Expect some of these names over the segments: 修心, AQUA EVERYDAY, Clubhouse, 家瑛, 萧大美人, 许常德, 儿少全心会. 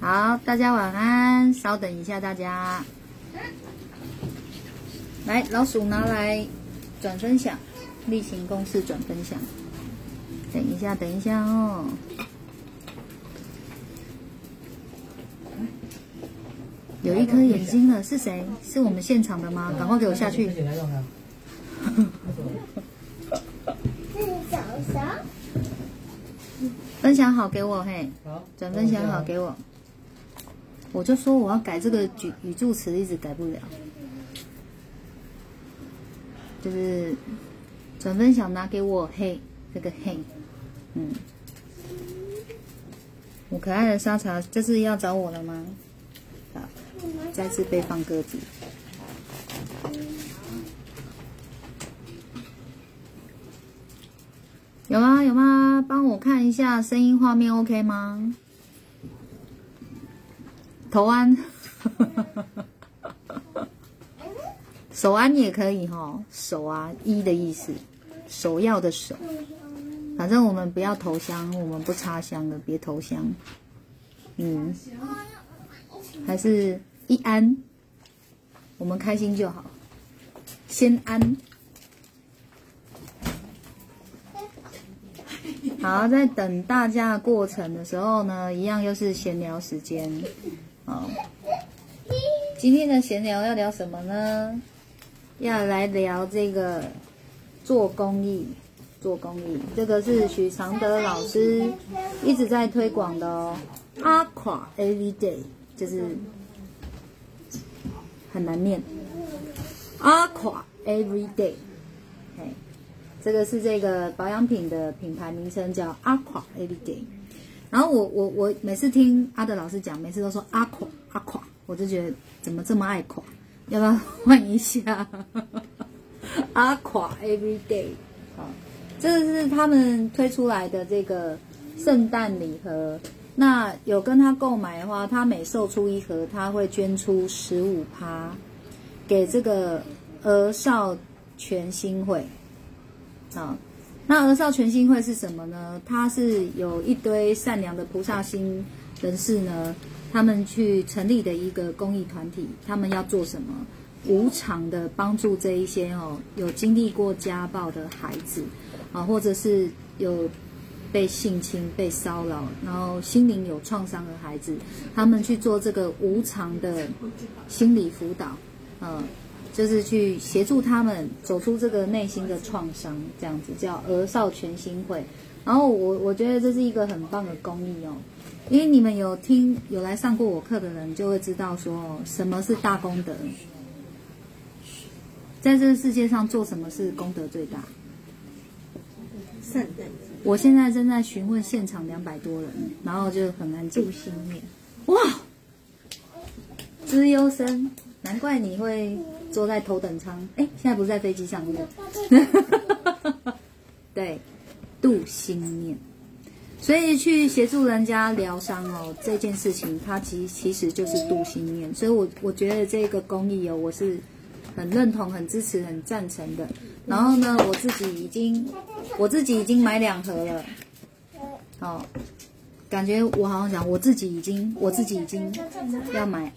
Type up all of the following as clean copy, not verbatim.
好，大家晚安，稍等一下大家。来，老鼠拿来转分享，例行公事转分享。等一下，等一下哦。有一颗眼睛了，是谁？是我们现场的吗？赶快给我下去。分享好给我嘿，转分享好给我。我就说我要改这个语助词，一直改不了。就是转分享拿给我嘿，这个嘿，嗯。我可爱的沙茶，这次要找我了吗？好，再次被放鸽子。有吗？有吗？帮我看一下声音画面 OK 吗？头安，手安也可以吼，手啊，一的意思，首要的手。反正我们不要投香，我们不插香的，别投香。嗯，还是一安，我们开心就好，先安。好，在等大家的过程的时候呢，一样又是闲聊时间。哦，今天的闲聊要聊什么呢？要来聊这个做公益，做公益，这个是许常德老师一直在推广的哦。AQUA EVERYDAY 就是很难念。AQUA EVERYDAY。这个是这个保养品的品牌名称叫 AQUA EVERYDAY， 然后我每次听阿德老师讲，每次都说 AQUA AQUA， 我就觉得怎么这么爱垮，要不要换一下？AQUA EVERYDAY， 好，这是他们推出来的这个圣诞礼盒。那有跟他购买的话，他每售出一盒，他会捐出 15% 给这个儿少全心会。啊，那儿少全心会是什么呢？它是有一堆善良的菩萨心人士呢，他们去成立的一个公益团体。他们要做什么？无偿的帮助这一些哦，有经历过家暴的孩子啊，或者是有被性侵、被骚扰，然后心灵有创伤的孩子，他们去做这个无偿的心理辅导，就是去协助他们走出这个内心的创伤，这样子叫儿少全心会。然后我觉得这是一个很棒的公益哦，因为你们有来上过我课的人就会知道说什么是大功德，在这个世界上做什么是功德最大。我现在正在询问现场200多人，然后就很安静。哇，资优生，难怪你会坐在头等舱，哎，现在不是在飞机上面。对，度心念，所以去协助人家疗伤哦，这件事情它其实就是度心念。所以我觉得这个公益哦，我是很认同、很支持、很赞成的。然后呢，我自己已经买2盒了，哦。感觉我好像讲我自己已经要买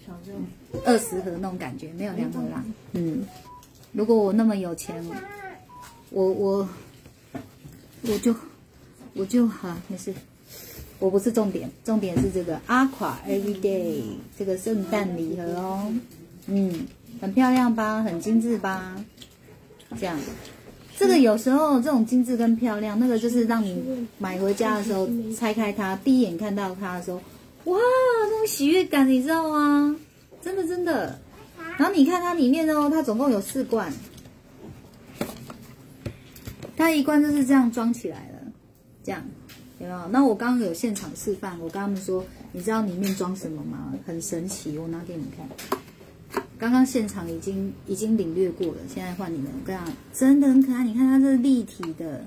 20盒那种感觉，没有2盒啦。嗯，如果我那么有钱，我就好，没事。我不是重点，重点是这个 AQUA EVERYDAY 这个圣诞礼盒哦，嗯，很漂亮吧，很精致吧，这样。这个有时候这种精致跟漂亮，那个就是让你买回家的时候拆开它，第一眼看到它的时候，哇，那种喜悦感你知道吗？真的真的。然后你看它里面哦，它总共有4罐，它一罐就是这样装起来了，这样有没有？那我刚刚有现场示范，我跟他们说，你知道里面装什么吗？很神奇，我拿给你看。刚刚现场已经领略过了，现在换你们。我跟你讲，真的很可爱。你看它是立体的，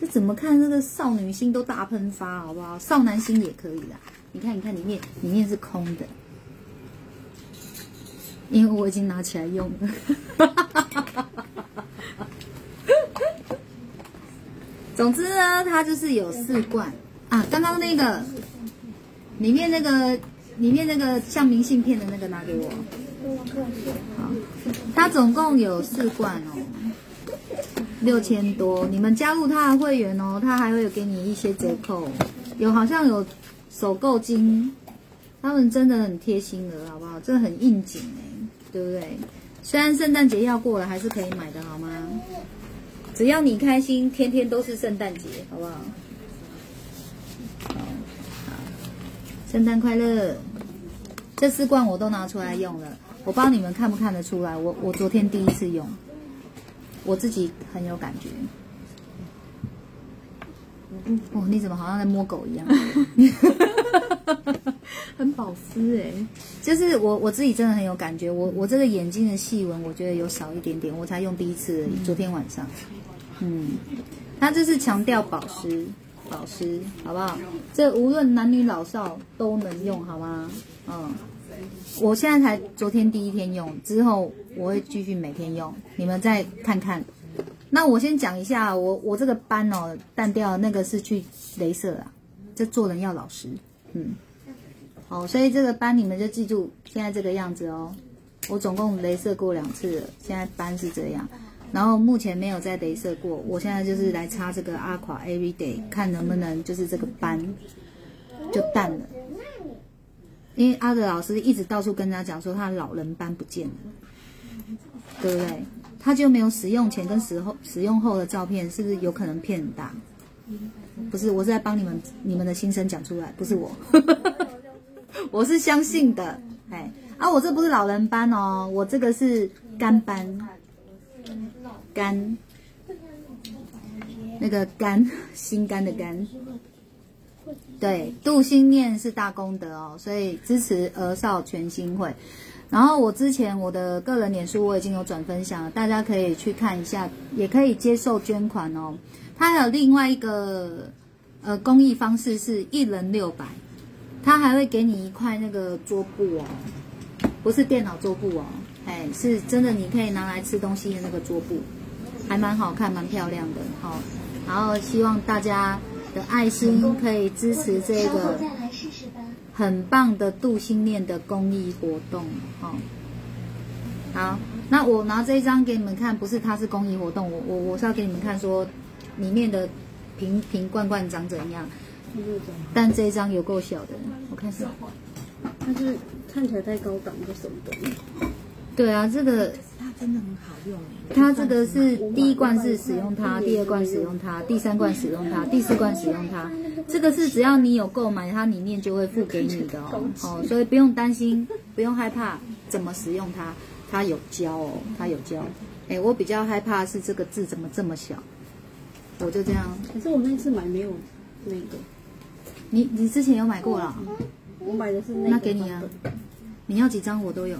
这怎么看这个少女心都大喷发，好不好？少男心也可以啦。你看里面是空的，因为我已经拿起来用了。总之呢，它就是有4罐啊。刚刚那个里面那个像明信片的那个拿给我。好，它总共有4罐哦，6000多。你们加入它的会员哦，它还会给你一些折扣，有好像有首购金，他们真的很贴心的，好不好？这很应景哎，对不对？虽然圣诞节要过了，还是可以买的，好吗？只要你开心，天天都是圣诞节，好不好？好，圣诞快乐！这4罐我都拿出来用了，我不知道你们看不看得出来，我昨天第一次用，我自己很有感觉。哦，你怎么好像在摸狗一样？很保湿哎，就是我自己真的很有感觉，我这个眼睛的细纹我觉得有少一点点，我才用第一次而已，昨天晚上。它这是强调保湿，好不好？这无论男女老少都能用，好吗？我现在才昨天第一天用，之后我会继续每天用，你们再看看。那我先讲一下，我这个斑哦淡掉那个是去雷射啊，这做人要老实，好，所以这个斑你们就记住现在这个样子哦。我总共雷射过2次了，现在斑是这样，然后目前没有再雷射过，我现在就是来擦这个 AQUA EVERYDAY， 看能不能就是这个斑就淡了。因为阿德老师一直到处跟他讲说他老人斑不见了，对不对？他就没有使用前跟使用后的照片，是不是有可能骗很大？不是，我是在帮你们的心声讲出来，不是我，我是相信的。哎，我这不是老人斑哦，我这个是干斑，那个肝，心肝的肝。对，度心念是大功德哦，所以支持儿少全心会。然后我之前我的个人脸书我已经有转分享了，大家可以去看一下，也可以接受捐款哦。它还有另外一个公益方式是1人600，它还会给你1块那个桌布哦，不是电脑桌布哦，哎，是真的你可以拿来吃东西的那个桌布，还蛮好看，蛮漂亮的。好，然后希望大家的爱心可以支持这个很棒的度心念的公益活动，好，那我拿这一张给你们看，不是它是公益活动，我是要给你们看说里面的瓶罐长怎样，但这一张有够小的，我看是，它是看起来太高档就什么东西。对啊，这个它真的很好用。它这个是第1罐是使用它，第2罐使用它，第3罐使用它，第4罐使用它。这个是只要你有购买，它里面就会付给你的哦，所以不用担心，不用害怕怎么使用它，它有教哦，它有教。哎，我比较害怕是这个字怎么这么小，我就这样。可是我那次买没有那个，你之前有买过了？我买的是那个。那给你啊，你要几张我都有。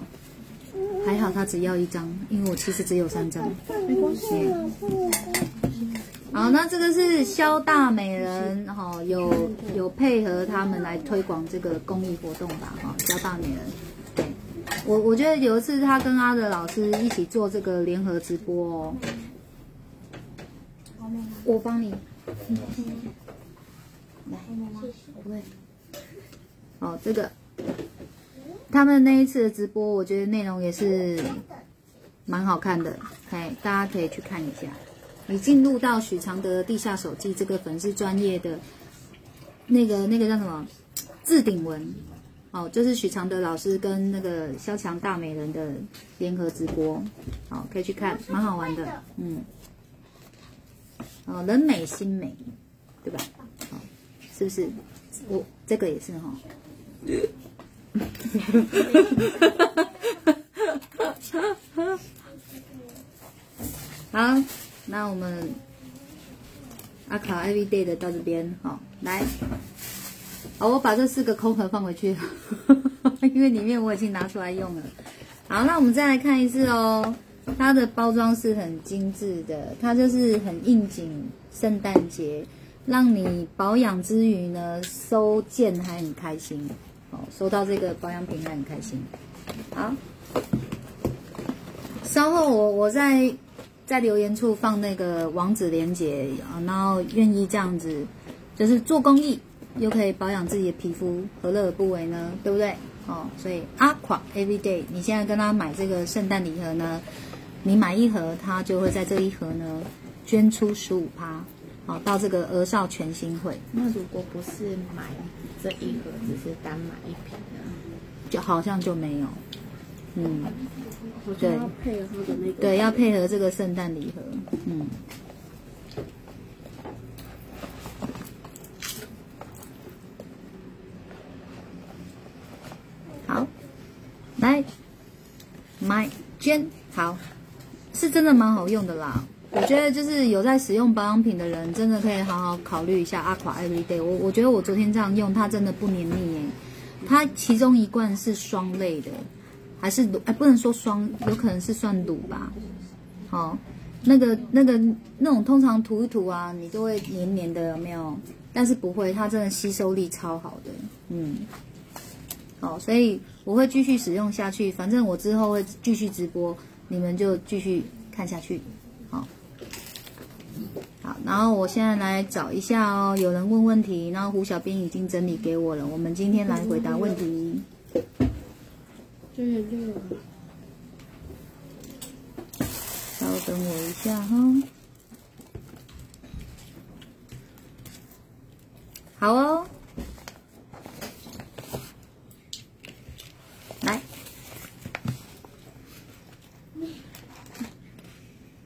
还好他只要1张，因为我其实只有3张。没关系。好，那这个是萧大美人哈、有配合他们来推广这个公益活动吧哈，萧大美人。对，我觉得有一次他跟阿德老师一起做这个联合直播哦。我帮你。来，不会。哦，这个。他们那一次的直播，我觉得内容也是蛮好看的，哎，大家可以去看一下。你进入到许常德地下手记这个粉丝专业的那个叫什么置顶文，就是许常德老师跟那个萧强大美人的联合直播，可以去看，蛮好玩的，人美心美，对吧？是不是？我这个也是哈。好，那我们AQUA EVERYDAY 的到这边，来，我把这4个空盒放回去，因为里面我已经拿出来用了。好，那我们再来看一次哦，它的包装是很精致的，它就是很应景圣诞节，让你保养之余呢，收件还很开心。收到这个保养品还很开心。好，稍后我在留言处放那个网址连结，然后愿意这样子就是做公益，又可以保养自己的皮肤，何乐而不为呢？对不对？哦，所以 AQUA EVERYDAY， 你现在跟他买这个圣诞礼盒呢，你买一盒，他就会在这一盒呢捐出15%，好，到这个儿少全心会。那如果不是买这一盒，只是单买一瓶呢，就好像就没有。嗯，对，要配合的那个，对，要配合这个圣诞礼盒。嗯。好，来买捐，好，是真的蛮好用的啦。我觉得就是有在使用保养品的人，真的可以好好考虑一下AQUA EVERYDAY。我觉得我昨天这样用，它真的不黏腻耶。它其中一罐是霜类的，还是乳？哎，不能说霜，有可能是算乳吧。好，那种通常涂一涂啊，你就会黏黏的，有没有？但是不会，它真的吸收力超好的，嗯。哦，所以我会继续使用下去，反正我之后会继续直播，你们就继续看下去。好，好，然后我现在来找一下哦，有人问问题，然后胡小编已经整理给我了，我们今天来回答问题。对，稍等我一下哈。好哦。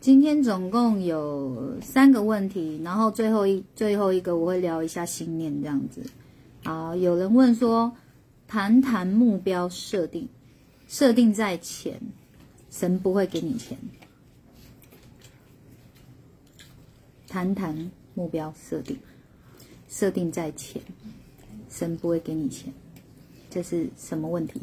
今天总共有3个问题，然后最后一个我会聊一下信念这样子。好，有人问说，谈谈目标设定，设定在钱，神不会给你钱。谈谈目标设定，设定在钱，神不会给你钱，这是什么问题？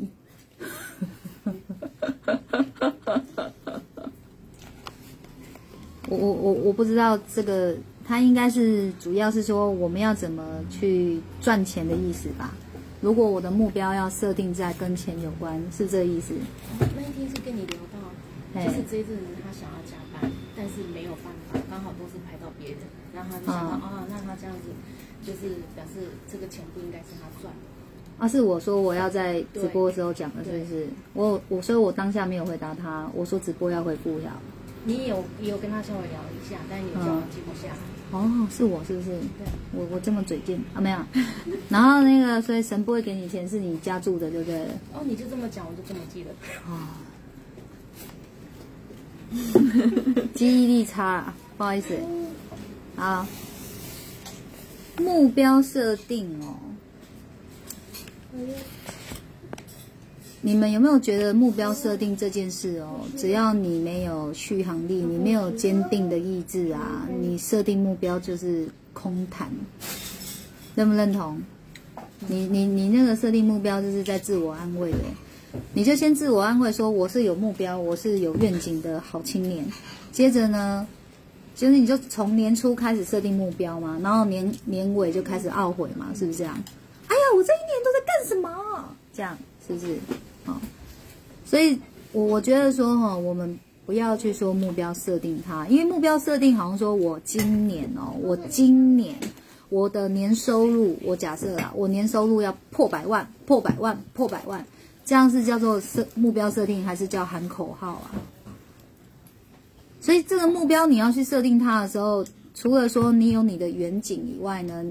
我不知道这个，它应该是主要是说我们要怎么去赚钱的意思吧。如果我的目标要设定在跟钱有关，是这意思。那一天是跟你聊到，就是这一阵子他想要加班，但是没有办法，刚好都是排到别人，然后他就想到啊，那他这样子就是表示这个钱不应该是他赚的。啊，是我说我要在直播的时候讲的，是不是？我所以我当下没有回答他，我说直播要回复要。你也有跟他稍微聊一下，但有叫我记不下来。哦，是我是不是？对，我这么嘴贱啊，没有。然后那个，所以神不会给你钱，是你家住的，对不对？哦，你就这么讲，我就这么记得。哦，记忆力差啊，不好意思。好，目标设定哦。你们有没有觉得目标设定这件事哦？只要你没有续航力，你没有坚定的意志啊，你设定目标就是空谈，认不认同？你那个设定目标就是在自我安慰的，你就先自我安慰说我是有目标，我是有愿景的好青年。接着呢，就是你就从年初开始设定目标嘛，然后年尾就开始懊悔嘛，是不是这样？哎呀，我这一年都在干什么？这样是不是？哦，所以我觉得说哈，我们不要去说目标设定它，因为目标设定好像说我今年我的年收入，我假设啦，我年收入要破百万，这样是叫做目标设定，还是叫喊口号啊？所以这个目标你要去设定它的时候，除了说你有你的远景以外呢，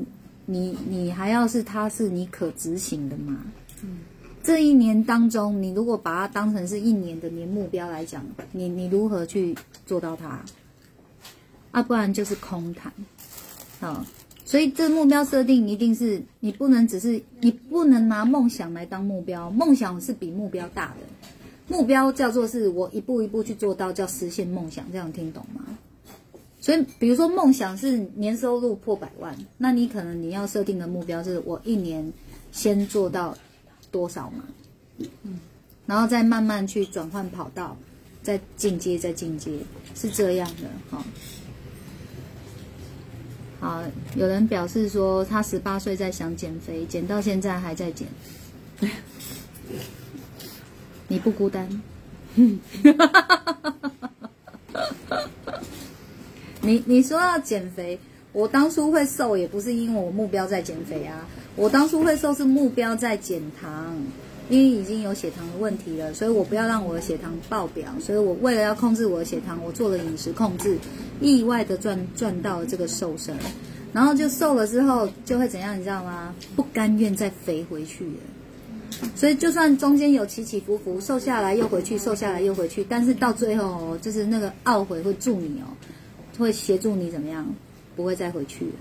你还要是它是你可执行的嘛？嗯。这一年当中，你如果把它当成是一年的年目标来讲，你如何去做到它？啊，不然就是空谈，啊，所以这目标设定一定是你不能只是你不能拿梦想来当目标，梦想是比目标大的，目标叫做是我一步一步去做到，叫实现梦想，这样听懂吗？所以，比如说梦想是年收入破1,000,000，那你可能你要设定的目标是我一年先做到。多少嘛，嗯，然后再慢慢去转换跑道，再进阶，是这样的哈。好，有人表示说他18岁在想减肥，减到现在还在减，你不孤单，你说要减肥，我当初会瘦也不是因为我目标在减肥啊。我当初会瘦是目标在减糖，因为已经有血糖的问题了，所以我不要让我的血糖爆表，所以我为了要控制我的血糖，我做了饮食控制，意外的赚到了这个瘦身，然后就瘦了之后就会怎样，你知道吗？不甘愿再肥回去了，所以就算中间有起起伏伏，瘦下来又回去，瘦下来又回去，但是到最后哦，就是那个懊悔会助你哦，会协助你怎么样，不会再回去了。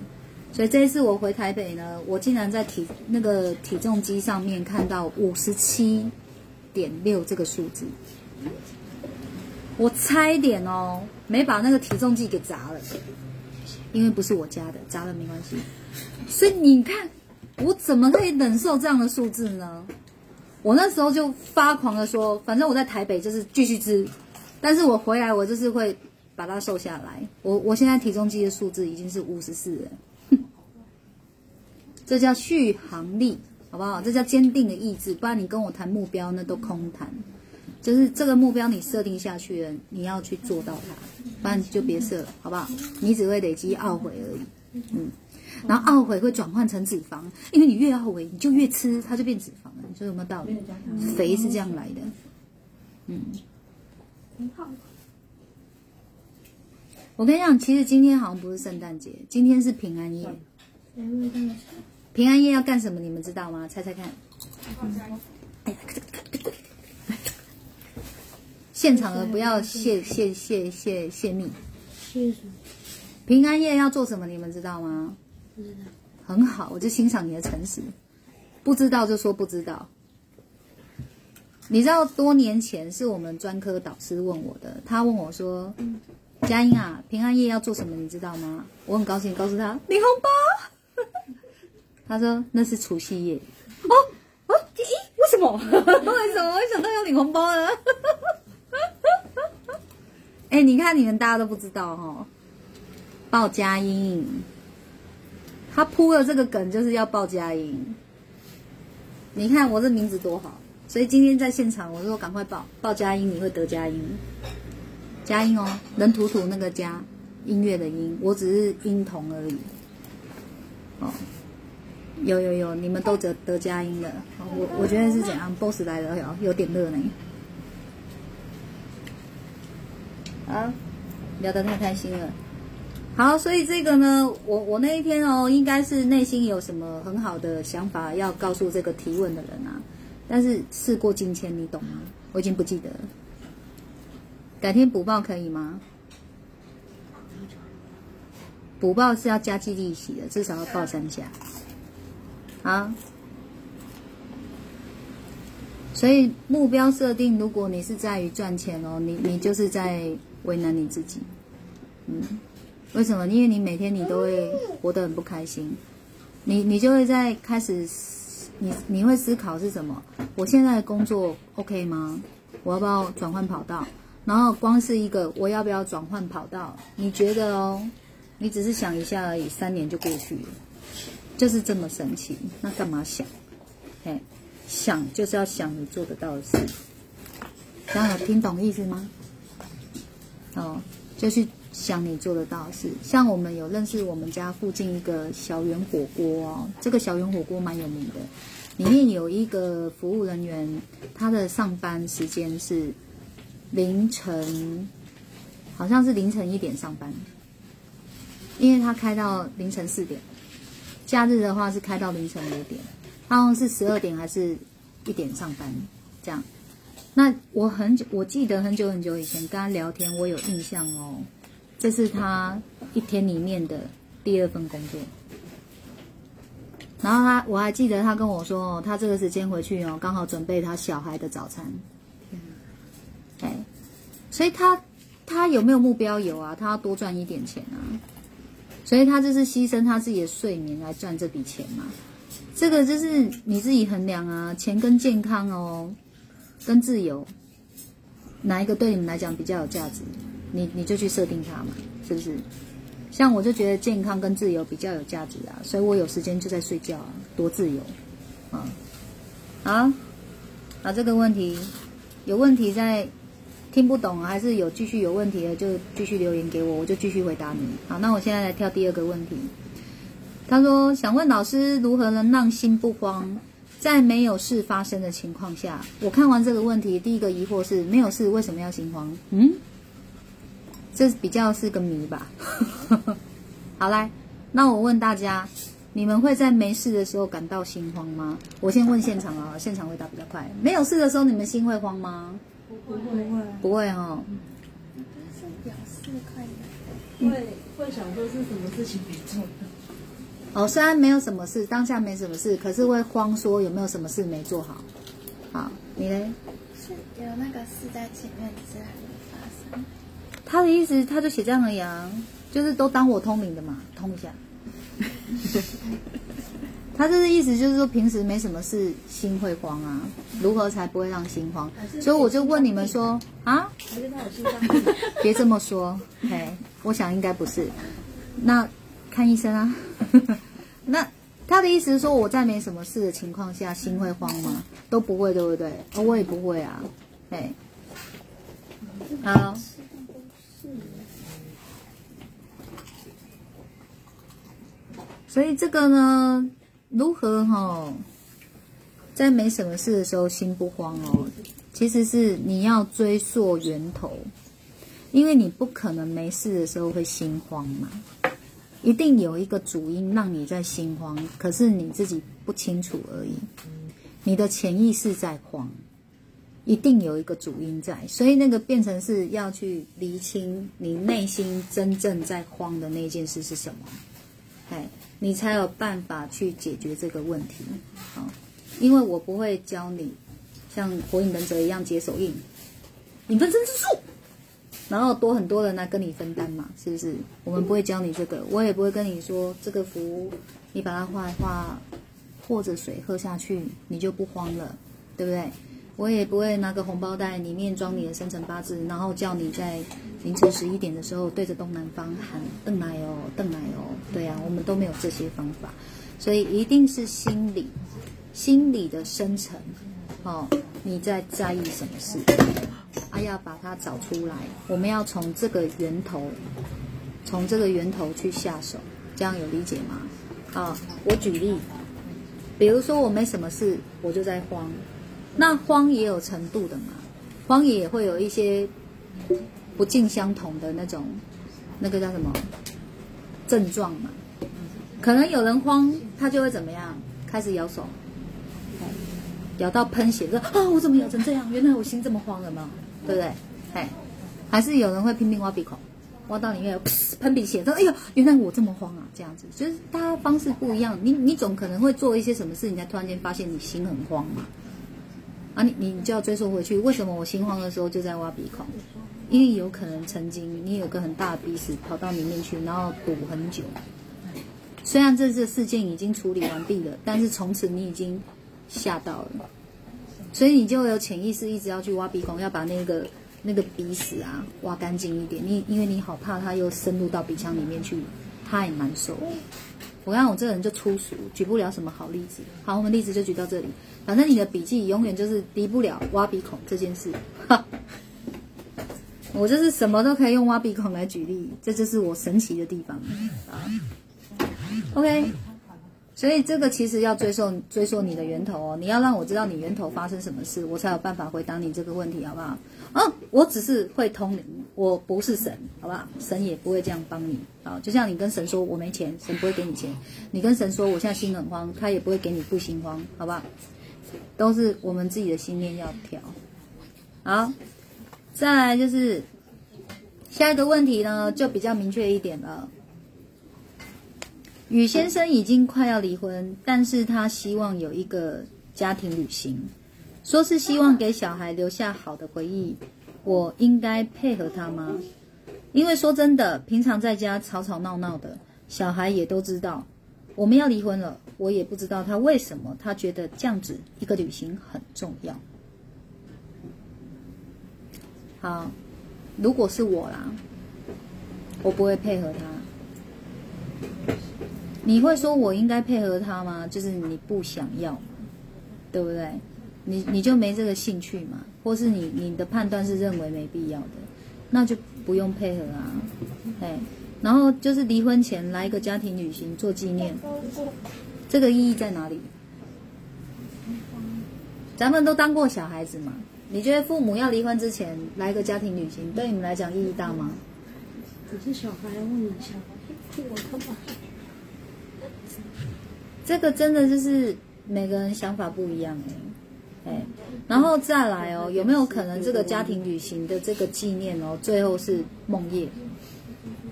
所以这一次我回台北呢，我竟然在体重机上面看到57.6这个数字，我差一点哦，没把那个体重计给砸了，因为不是我家的，砸了没关系。所以你看，我怎么可以忍受这样的数字呢？我那时候就发狂的说，反正我在台北就是继续吃，但是我回来我就是会把它瘦下来。我现在体重计的数字已经是54了。这叫续航力，好不好？这叫坚定的意志，不然你跟我谈目标，那都空谈。就是这个目标你设定下去了，你要去做到它，不然你就别设了，好不好？你只会累积懊悔而已，嗯。然后懊悔会转换成脂肪，因为你越懊悔，你就越吃，它就变脂肪了。你说有没有道理？肥是这样来的，嗯。很好。我跟你讲，其实今天好像不是圣诞节，今天是平安夜。平安夜要干什么？你们知道吗？猜猜看。现场的不要泄密。平安夜要做什么？你们知道吗？不知道。很好，我就欣赏你的诚实。不知道就说不知道。你知道多年前是我们专科导师问我的，他问我说：“佳音啊，平安夜要做什么？你知道吗？”我很高兴告诉他：“领红包。”他说：“那是除夕夜。”哦，第一，为什么？为什么会想到要领红包呢？哎，你看你们大家都不知道哦，报佳音，他铺了这个梗就是要报佳音。你看我这名字多好，所以今天在现场我说赶快报佳音，你会得佳音。佳音哦，人土土那个佳，音乐的音，我只是音童而已。哦。有，你们都得佳音了。我觉得是怎样 ，boss 来了有点热呢。啊，聊得太开心了。好，所以这个呢，我那一天哦，应该是内心有什么很好的想法要告诉这个提问的人啊。但是事过境迁，你懂吗？我已经不记得了。改天补报可以吗？补报是要加计利息的，至少要报3下。啊，所以目标设定，如果你是在于赚钱哦，你就是在为难你自己。嗯，为什么？因为你每天你都会活得很不开心，你就会在开始，你会思考是什么？我现在的工作 OK 吗？我要不要转换跑道？然后光是一个我要不要转换跑道？你觉得哦？你只是想一下而已，3年就过去了。就是这么神奇，那干嘛想？哎，想就是要想你做得到的事。大家有听懂意思吗？哦，就去想你做得到的事。像我们有认识我们家附近一个小圆火锅哦，这个小圆火锅蛮有名的。里面有一个服务人员，他的上班时间是凌晨，好像是凌晨1点上班，因为他开到凌晨4点。假日的话是开到凌晨5点，然后是12点还是1点上班这样。那我记得很久以前跟他聊天，我有印象哦，这是他一天里面的第2份工作。然后我还记得他跟我说哦，他这个时间回去哦，刚好准备他小孩的早餐。哎，所以他有没有目标？有啊，他要多赚1点钱啊。所以他就是牺牲他自己的睡眠来赚这笔钱嘛，这个就是你自己衡量啊，钱跟健康哦，跟自由，哪一个对你们来讲比较有价值，你就去设定它嘛，是不是？像我就觉得健康跟自由比较有价值啊，所以我有时间就在睡觉啊，多自由啊！好，把这个问题有问题在。听不懂还是有问题的就继续留言给我，我就继续回答你。好，那我现在来跳第2个问题。他说想问老师如何能让心不慌，在没有事发生的情况下。我看完这个问题，第一个疑惑是没有事为什么要心慌？嗯，这比较是个谜吧。好，来，那我问大家，你们会在没事的时候感到心慌吗？我先问现场啊，现场回答比较快。没有事的时候，你们心会慌吗？不会，不会哦。是表示快乐，会想说是什么事情没做的。哦，虽然没有什么事，当下没什么事，可是会慌，说有没有什么事没做好？好，你嘞？是有那个事在前面，只是还没发生。他的意思，他就写这样而已啊，就是都当我通灵的嘛，通一下。他这个意思就是说，平时没什么事，心会慌啊。如何才不会让心慌？所以我就问你们说啊，别这么说，哎，我想应该不是。那。看医生啊，那他的意思是说，我在没什么事的情况下，心会慌吗？都不会，对不对？哦，我也不会啊，哎，好，所以这个呢，如何在没什么事的时候心不慌哦，其实是你要追溯源头，因为你不可能没事的时候会心慌嘛。一定有一个主因让你在心慌，可是你自己不清楚而已。你的潜意识在慌，一定有一个主因在，所以那个变成是要去厘清你内心真正在慌的那件事是什么，哎，你才有办法去解决这个问题。好，因为我不会教你像火影忍者一样解手印、影分身之术。然后多很多人来跟你分担嘛，是不是？我们不会教你这个，我也不会跟你说这个符，你把它画一画，或者水喝下去，你就不慌了，对不对？我也不会拿个红包袋里面装你的生辰八字，然后叫你在凌晨11点的时候对着东南方喊“邓来哦，邓来哦”。对啊，我们都没有这些方法，所以一定是心理的深层，哦，你在意什么事？要把它找出来，我们要从这个源头，去下手，这样有理解吗？啊，我举例，比如说我没什么事，我就在慌，那慌也有程度的嘛，慌也会有一些不尽相同的那种，那个叫什么症状嘛？可能有人慌，他就会怎么样，开始咬手。咬到喷血，说啊，我怎么咬成这样？原来我心这么慌了嘛，对不对？哎，还是有人会拼命挖鼻孔，挖到里面有喷鼻血，说哎呦，原来我这么慌啊，这样子就是大家方式不一样。你总可能会做一些什么事，你才突然间发现你心很慌嘛。啊，你就要追溯回去，为什么我心慌的时候就在挖鼻孔？因为有可能曾经你有个很大的鼻屎跑到里面去，然后堵很久。虽然这次事件已经处理完毕了，但是从此你已经。吓到了，所以你就有潜意识一直要去挖鼻孔，要把那个鼻屎啊挖干净一点。因为你好怕它又深入到鼻腔里面去，它也难受。我看我这个人就粗俗，举不了什么好例子。好，我们例子就举到这里。反正你的笔记永远就是离不了挖鼻孔这件事。我就是什么都可以用挖鼻孔来举例，这就是我神奇的地方啊。OK。所以这个其实要追溯你的源头哦，你要让我知道你源头发生什么事，我才有办法回答你这个问题，好不好？哦，我只是会通灵，我不是神，好不好？神也不会这样帮你啊。就像你跟神说我没钱，神不会给你钱；你跟神说我现在心很慌，他也不会给你不心慌，好不好？都是我们自己的心念要调。好，再来就是下一个问题呢，就比较明确一点了。与先生已经快要离婚，但是他希望有一个家庭旅行，说是希望给小孩留下好的回忆。我应该配合他吗？因为说真的，平常在家吵吵闹闹的，小孩也都知道我们要离婚了，我也不知道他为什么，他觉得这样子一个旅行很重要。好，如果是我啦，我不会配合他。你会说我应该配合他吗？就是你不想要嘛，对不对？你就没这个兴趣嘛，或是你的判断是认为没必要的，那就不用配合啊。哎，然后就是离婚前来一个家庭旅行做纪念，这个意义在哪里？咱们都当过小孩子嘛，你觉得父母要离婚之前来一个家庭旅行，对你们来讲意义大吗？可是小孩问一下，我干嘛？这个真的就是每个人想法不一样哎，然后再来哦，有没有可能这个家庭旅行的这个纪念哦，最后是梦夜？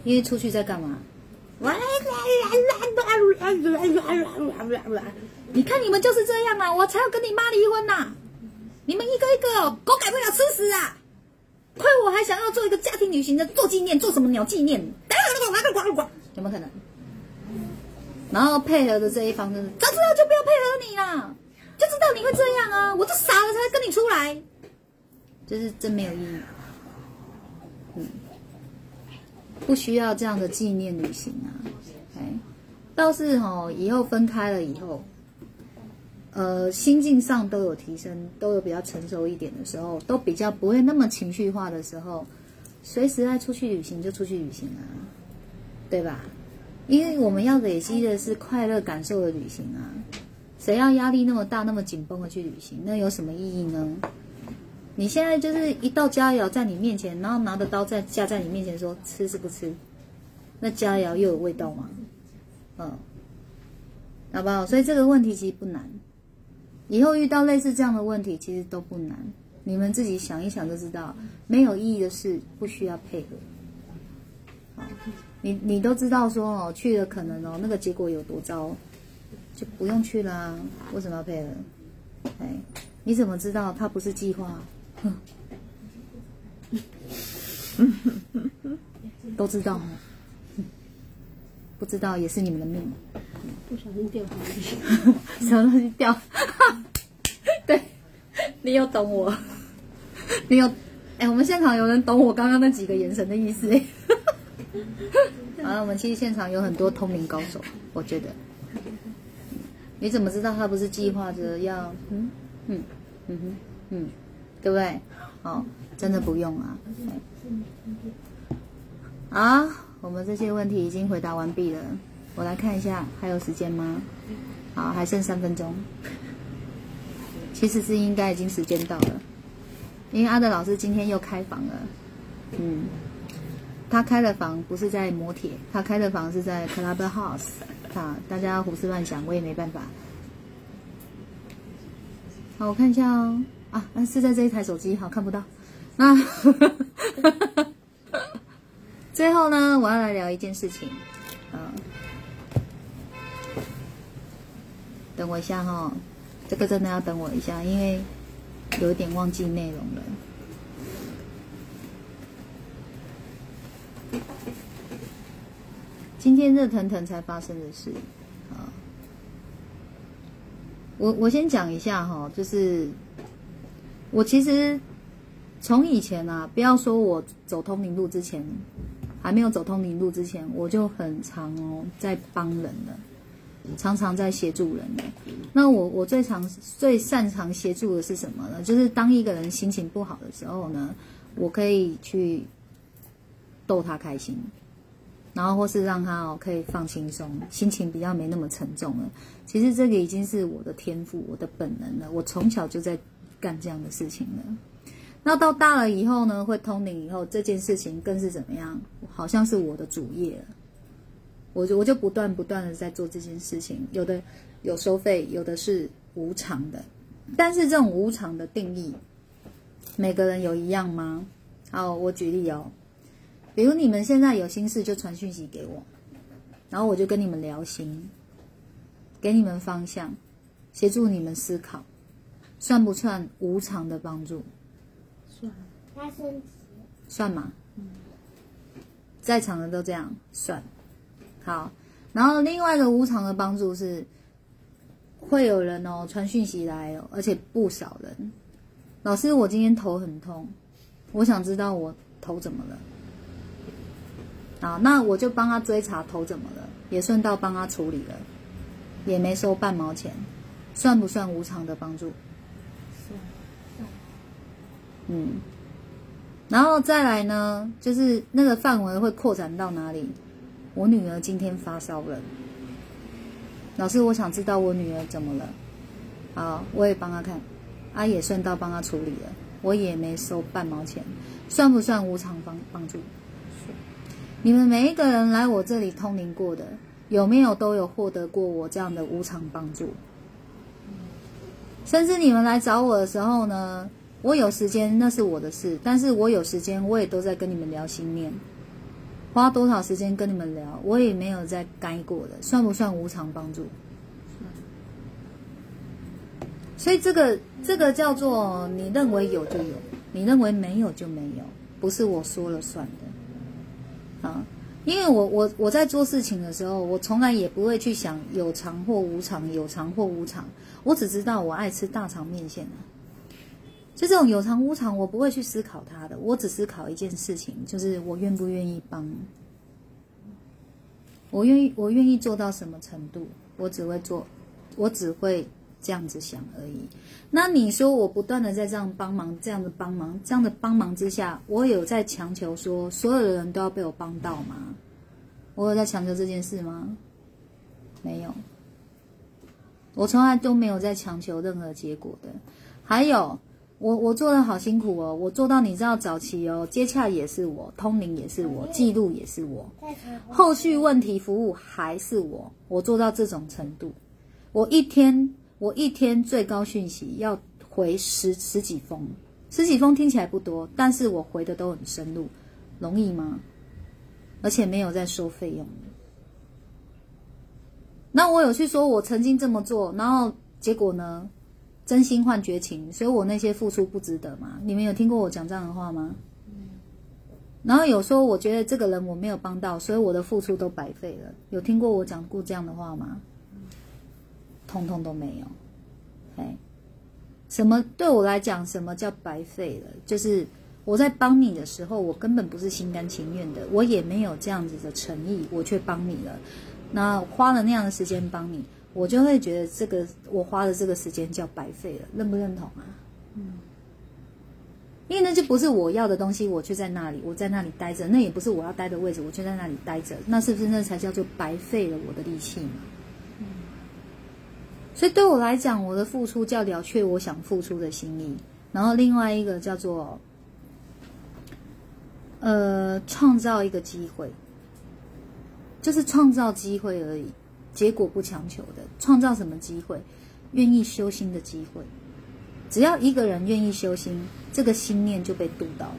因为出去在干嘛？你看你们就是这样啊，我才要跟你妈离婚呐、啊！你们一个一个狗改不了吃屎啊！亏我还想要做一个家庭旅行的做纪念，做什么鸟纪念？有没有可能？然后配合的这一方就是早知道就不要配合你啦，就知道你会这样啊！我就傻了才跟你出来，就是真没有意义。不需要这样的纪念旅行啊！倒是吼，以后分开了以后，心境上都有提升，都有比较成熟一点的时候，都比较不会那么情绪化的时候，随时爱出去旅行就出去旅行啊，对吧？因为我们要累积的是快乐感受的旅行啊，谁要压力那么大、那么紧绷的去旅行，那有什么意义呢？你现在就是一到佳肴在你面前，然后拿着刀在架在你面前说吃是不吃，那佳肴又有味道吗？好不好？所以这个问题其实不难，以后遇到类似这样的问题其实都不难，你们自己想一想就知道，没有意义的事不需要配合。好，你都知道说哦，去了可能哦那个结果有多糟，就不用去啦、啊，为什么要配合？哎，你怎么知道它不是计划？都知道。不知道也是你们的命，不小心掉下来，什么东西掉？对，你有懂我，你有，我们现场有人懂我刚刚那几个眼神的意思。我们其实现场有很多通灵高手，我觉得。你怎么知道他不是计划着要对不对？哦，真的不用啊。我们这些问题已经回答完毕了，我来看一下还有时间吗？好，还剩3分钟。其实是应该已经时间到了，因为阿德老师今天又开房了。他开的房不是在摩铁，他开的房是在 Clubhouse。大家胡思乱想，我也没办法。好，我看一下哦。是在这一台手机，好看不到。最后呢，我要来聊一件事情，等我一下哈，这个真的要等我一下，因为有点忘记内容了。今天热腾腾才发生的事，我先讲一下哈，就是我其实从以前啊，不要说我走通灵路之前。还没有走通灵路之前，我就很常在帮人了，常常在协助人了。那我最擅长协助的是什么呢？就是当一个人心情不好的时候呢，我可以去逗他开心，然后或是让他可以放轻松，心情比较没那么沉重了。其实这个已经是我的天赋，我的本能了，我从小就在干这样的事情了。那到大了以后呢，会通灵以后，这件事情更是怎么样？好像是我的主业了，我就不断的在做这件事情，有的有收费，有的是无偿的。但是这种无偿的定义，每个人有一样吗？好，我举例哦，比如你们现在有心事就传讯息给我，然后我就跟你们聊心，给你们方向，协助你们思考，算不算无偿的帮助？算嘛，在场的都这样算。好，然后另外一个无偿的帮助是，会有人传讯息来而且不少人。老师，我今天头很痛，我想知道我头怎么了。好，那我就帮他追查头怎么了，也顺道帮他处理了，也没收半毛钱，算不算无偿的帮助？然后再来呢，就是那个范围会扩展到哪里？我女儿今天发烧了，老师我想知道我女儿怎么了。好，我也帮她看，也顺道帮她处理了，我也没收半毛钱，算不算无偿帮助？你们每一个人来我这里通灵过的，有没有都有获得过我这样的无偿帮助？甚至你们来找我的时候呢，我有时间那是我的事，但是我有时间我也都在跟你们聊心念，花多少时间跟你们聊，我也没有在该过的，算不算无偿帮助？所以这个叫做你认为有就有，你认为没有就没有，不是我说了算的。因为我在做事情的时候，我从来也不会去想有偿或无偿，有偿或无偿，我只知道我爱吃大肠面线啊。就这种有偿无偿，我不会去思考它的，我只思考一件事情，就是我愿不愿意帮，我愿意做到什么程度，我只会这样子想而已。那你说我不断的在这样帮忙，这样的帮忙之下，我有在强求说所有的人都要被我帮到吗？我有在强求这件事吗？没有，我从来都没有在强求任何结果的。还有我做的好辛苦哦，我做到你知道早期哦，接洽也是我，通灵也是我，记录也是我，后续问题服务还是我做到这种程度，我一天最高讯息要回十几封，十几封听起来不多，但是我回的都很深入，容易吗？而且没有在收费用。那我有去说我曾经这么做，然后结果呢，真心换绝情，所以我那些付出不值得嘛？你们有听过我讲这样的话吗？然后有说我觉得这个人我没有帮到，所以我的付出都白费了，有听过我讲过这样的话吗？通通都没有。什么对我来讲什么叫白费了？就是我在帮你的时候，我根本不是心甘情愿的，我也没有这样子的诚意，我却帮你了，那花了那样的时间帮你，我就会觉得这个我花的这个时间叫白费了，认不认同啊？因为那就不是我要的东西，我却在那里，我在那里待着，那也不是我要待的位置，我却在那里待着，那是不是那才叫做白费了我的力气嘛？所以对我来讲，我的付出叫了却我想付出的心意，然后另外一个叫做创造一个机会，就是创造机会而已，结果不强求的。创造什么机会？愿意修心的机会。只要一个人愿意修心，这个心念就被度到了。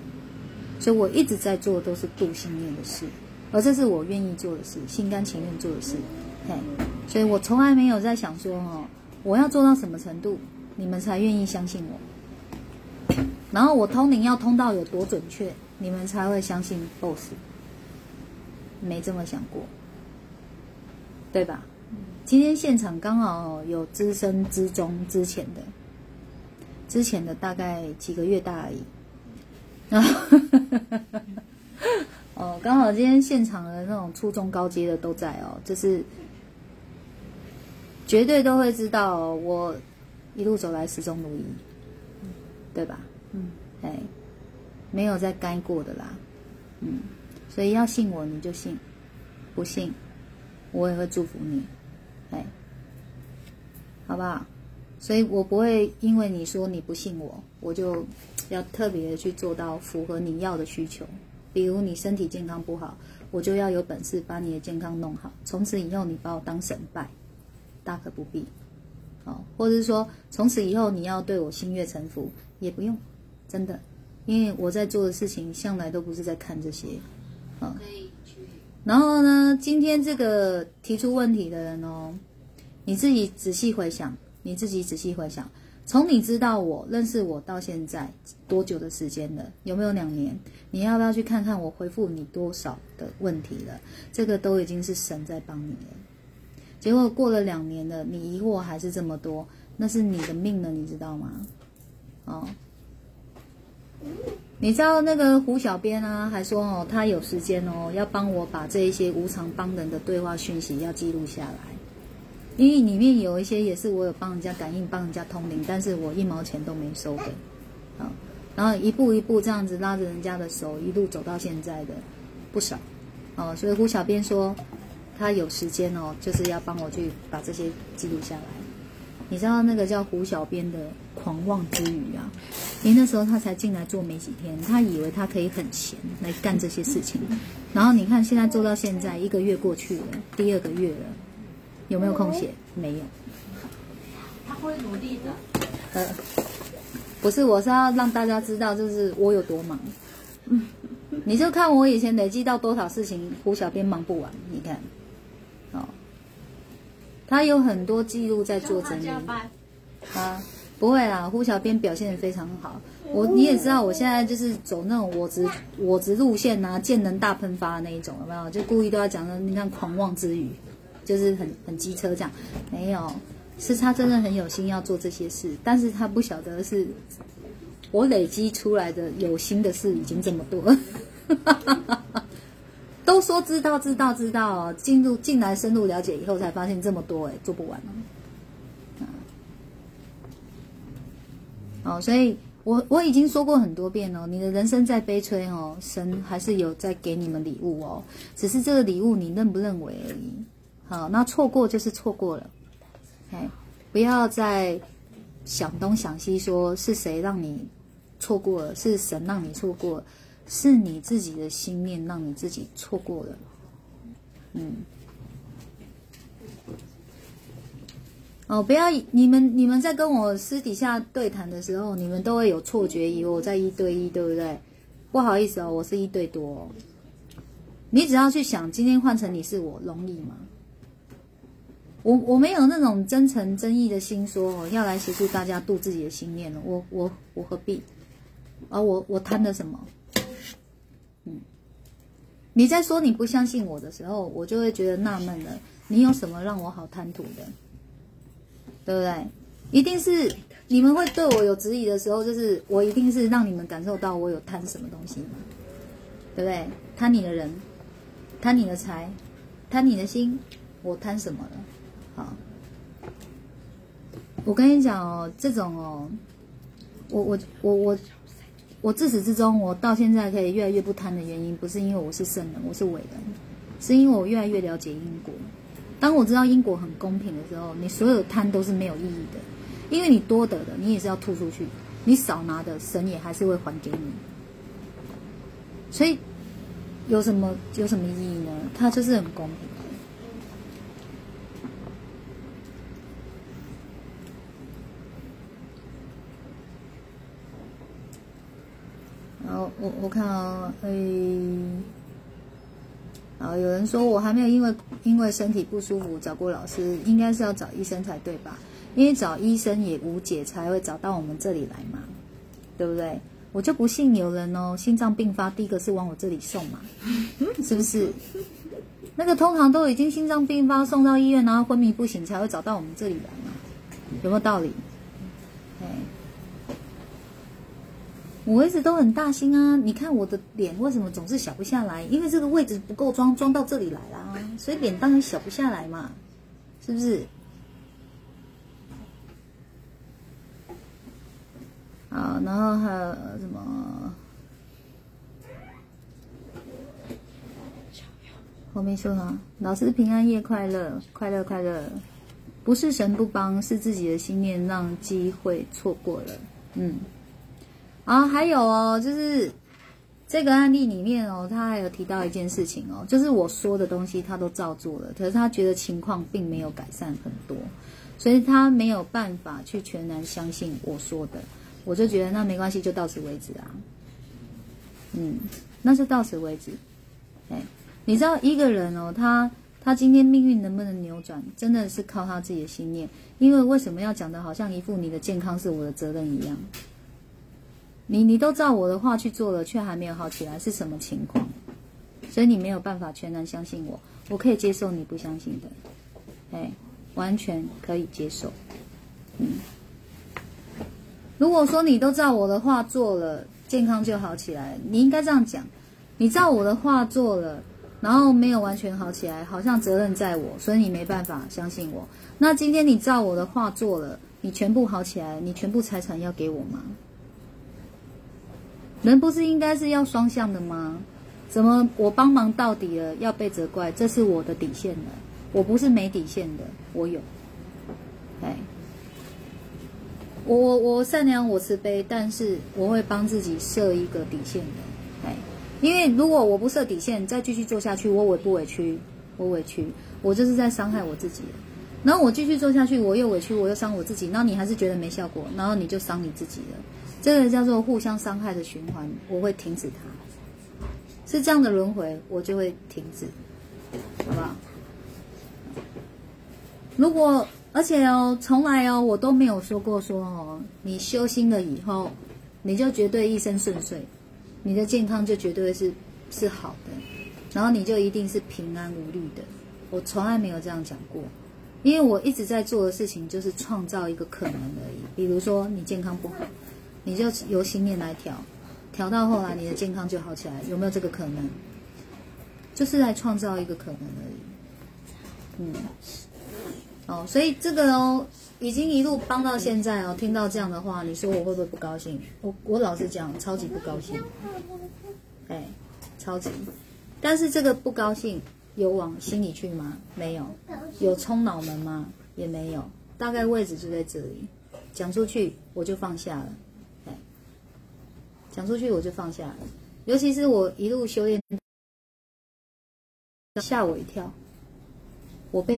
所以我一直在做都是度心念的事，而这是我愿意做的事，心甘情愿做的事。所以我从来没有在想说我要做到什么程度你们才愿意相信我，然后我通灵要通到有多准确你们才会相信 BOSS， 没这么想过，对吧？今天现场刚好有资深资中之前的大概几个月大而已，然后刚好今天现场的那种初中高阶的都在就是绝对都会知道我一路走来始终如一，对吧？没有在该过的啦，所以要信我你就信，不信我也会祝福你，好不好？所以我不会因为你说你不信我，我就要特别的去做到符合你要的需求。比如你身体健康不好，我就要有本事把你的健康弄好，从此以后你把我当神拜，大可不必。或者是说从此以后你要对我心悦诚服，也不用，真的，因为我在做的事情向来都不是在看这些。然后呢，今天这个提出问题的人你自己仔细回想，从你知道我认识我到现在多久的时间了？有没有2年？你要不要去看看我回复你多少的问题了？这个都已经是神在帮你了，结果过了2年了，你疑惑还是这么多，那是你的命了，你知道吗？你知道那个胡小编还说他有时间要帮我把这一些无偿帮人的对话讯息要记录下来，因为里面有一些也是我有帮人家感应、帮人家通灵，但是我一毛钱都没收的，然后一步一步这样子拉着人家的手一路走到现在的不少，哦，所以胡小编说他有时间哦，就是要帮我去把这些记录下来。你知道那个叫胡小编的狂妄之语啊，因为那时候他才进来做没几天，他以为他可以很闲来干这些事情，然后你看现在做到现在一个月过去了，第二个月了，有没有空闲？没有。他会努力的。不是，我是要让大家知道，就是我有多忙。你就看我以前累积到多少事情，胡小编忙不完。你看，哦，他有很多记录在做整理。啊，不会啦，胡小编表现得非常好。你也知道，我现在就是走那种我直路线啊，见人大喷发的那一种，有没有？就故意都要讲的，你看狂妄之语，就是很机车这样。没有，是他真的很有心要做这些事，但是他不晓得是。我累积出来的有心的事已经这么多了，都说知道，进来深入了解以后才发现这么多，做不完哦，所以我已经说过很多遍哦，你的人生在悲催哦，神还是有在给你们礼物哦，只是这个礼物你认不认为而已。好，那错过就是错过了，哎，不要再想东想西说是谁让你。错过了，是神让你错过了，是你自己的心念让你自己错过了。哦，不要你们在跟我私底下对谈的时候，你们都会有错觉，以为我在一对一，对不对？不好意思哦，我是一对多哦。你只要去想，今天换成你是我，容易吗？我没有那种真诚真意的心说，我要来协助大家度自己的心念了，我何必？啊，我贪了什么？你在说你不相信我的时候，我就会觉得纳闷了，你有什么让我好贪图的？对不对？一定是你们会对我有质疑的时候，就是我一定是让你们感受到我有贪什么东西嘛，对不对？贪你的人，贪你的财，贪你的心，我贪什么了？好，我跟你讲哦，这种哦，我自始至终，我到现在可以越来越不贪的原因，不是因为我是圣人，我是伟人，是因为我越来越了解因果。当我知道因果很公平的时候，你所有的贪都是没有意义的，因为你多得的你也是要吐出去，你少拿的神也还是会还给你。所以有什么意义呢？它就是很公平。我看啊，有人说我还没有因为身体不舒服找过老师，应该是要找医生才对吧？因为找医生也无解，才会找到我们这里来嘛，对不对？我就不信有人哦，心脏病发第一个是往我这里送嘛，是不是？那个通常都已经心脏病发送到医院，然后昏迷不醒才会找到我们这里来嘛，有没有道理？我一直都很大心啊，你看我的脸为什么总是小不下来？因为这个位置不够装到这里来啦，所以脸当然小不下来嘛，是不是？好，然后还有什么？后面说啊，老师平安夜快乐，快乐快乐！不是神不帮，是自己的心念让机会错过了。还有哦，就是这个案例里面哦，他还有提到一件事情哦，就是我说的东西他都照做了，可是他觉得情况并没有改善很多，所以他没有办法去全然相信我说的。我就觉得那没关系，就到此为止啊。那就到此为止。你知道一个人哦，他今天命运能不能扭转，真的是靠他自己的信念。因为为什么要讲的好像一副你的健康是我的责任一样？你都照我的话去做了，却还没有好起来，是什么情况？所以你没有办法全然相信我，我可以接受你不相信的，完全可以接受。如果说你都照我的话做了，健康就好起来，你应该这样讲：你照我的话做了，然后没有完全好起来，好像责任在我，所以你没办法相信我。那今天你照我的话做了，你全部好起来，你全部财产要给我吗？人不是应该是要双向的吗？怎么我帮忙到底了要被责怪，这是我的底线了。我不是没底线的，我有。哎，我善良，我慈悲，但是我会帮自己设一个底线的。哎，因为如果我不设底线，再继续做下去，我委不委屈？我委屈，我就是在伤害我自己。然后我继续做下去，我又委屈，我又伤我自己。然后你还是觉得没效果，然后你就伤你自己了。这个叫做互相伤害的循环，我会停止它。是这样的轮回，我就会停止，好不好？如果而且哦，从来哦，我都没有说过说哦，你修心了以后，你就绝对一生顺遂，你的健康就绝对是好的，然后你就一定是平安无虑的。我从来没有这样讲过，因为我一直在做的事情就是创造一个可能而已。比如说你健康不好，你就由心念来调。调到后来，你的健康就好起来，有没有这个可能？就是来创造一个可能而已。嗯，哦，所以这个哦，已经一路帮到现在哦。听到这样的话，你说我会不会不高兴？我老实讲，超级不高兴。哎，超级。但是这个不高兴有往心里去吗？没有。有冲脑门吗？也没有。大概位置就在这里。讲出去，我就放下了。讲出去我就放下了，尤其是我一路修炼，吓我一跳，我被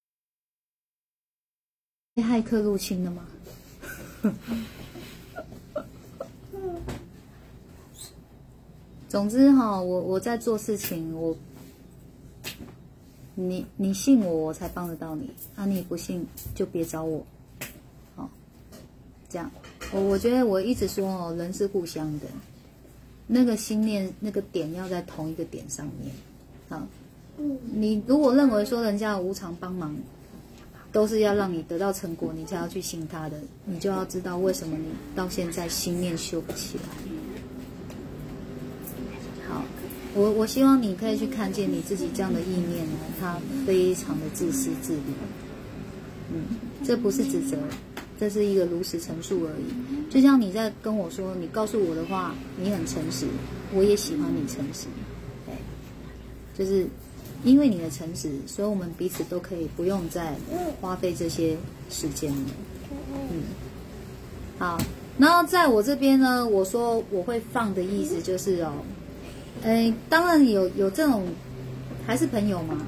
骇客入侵了吗？总之哈，我在做事情，你信我，我才帮得到你，啊，你不信就别找我，好，这样，我觉得我一直说哦，人是互相的。那个心念那个点要在同一个点上面，啊，你如果认为说人家无偿帮忙，都是要让你得到成果，你才要去信他的，你就要知道为什么你到现在心念修不起来。好，我希望你可以去看见你自己这样的意念呢，它非常的自私自利。嗯，这不是指责。这是一个如实陈述而已，就像你在跟我说，你告诉我的话，你很诚实，我也喜欢你诚实，对，就是因为你的诚实，所以我们彼此都可以不用再花费这些时间了。嗯，好，然后在我这边呢，我说我会放的意思就是哦，当然有这种还是朋友嘛，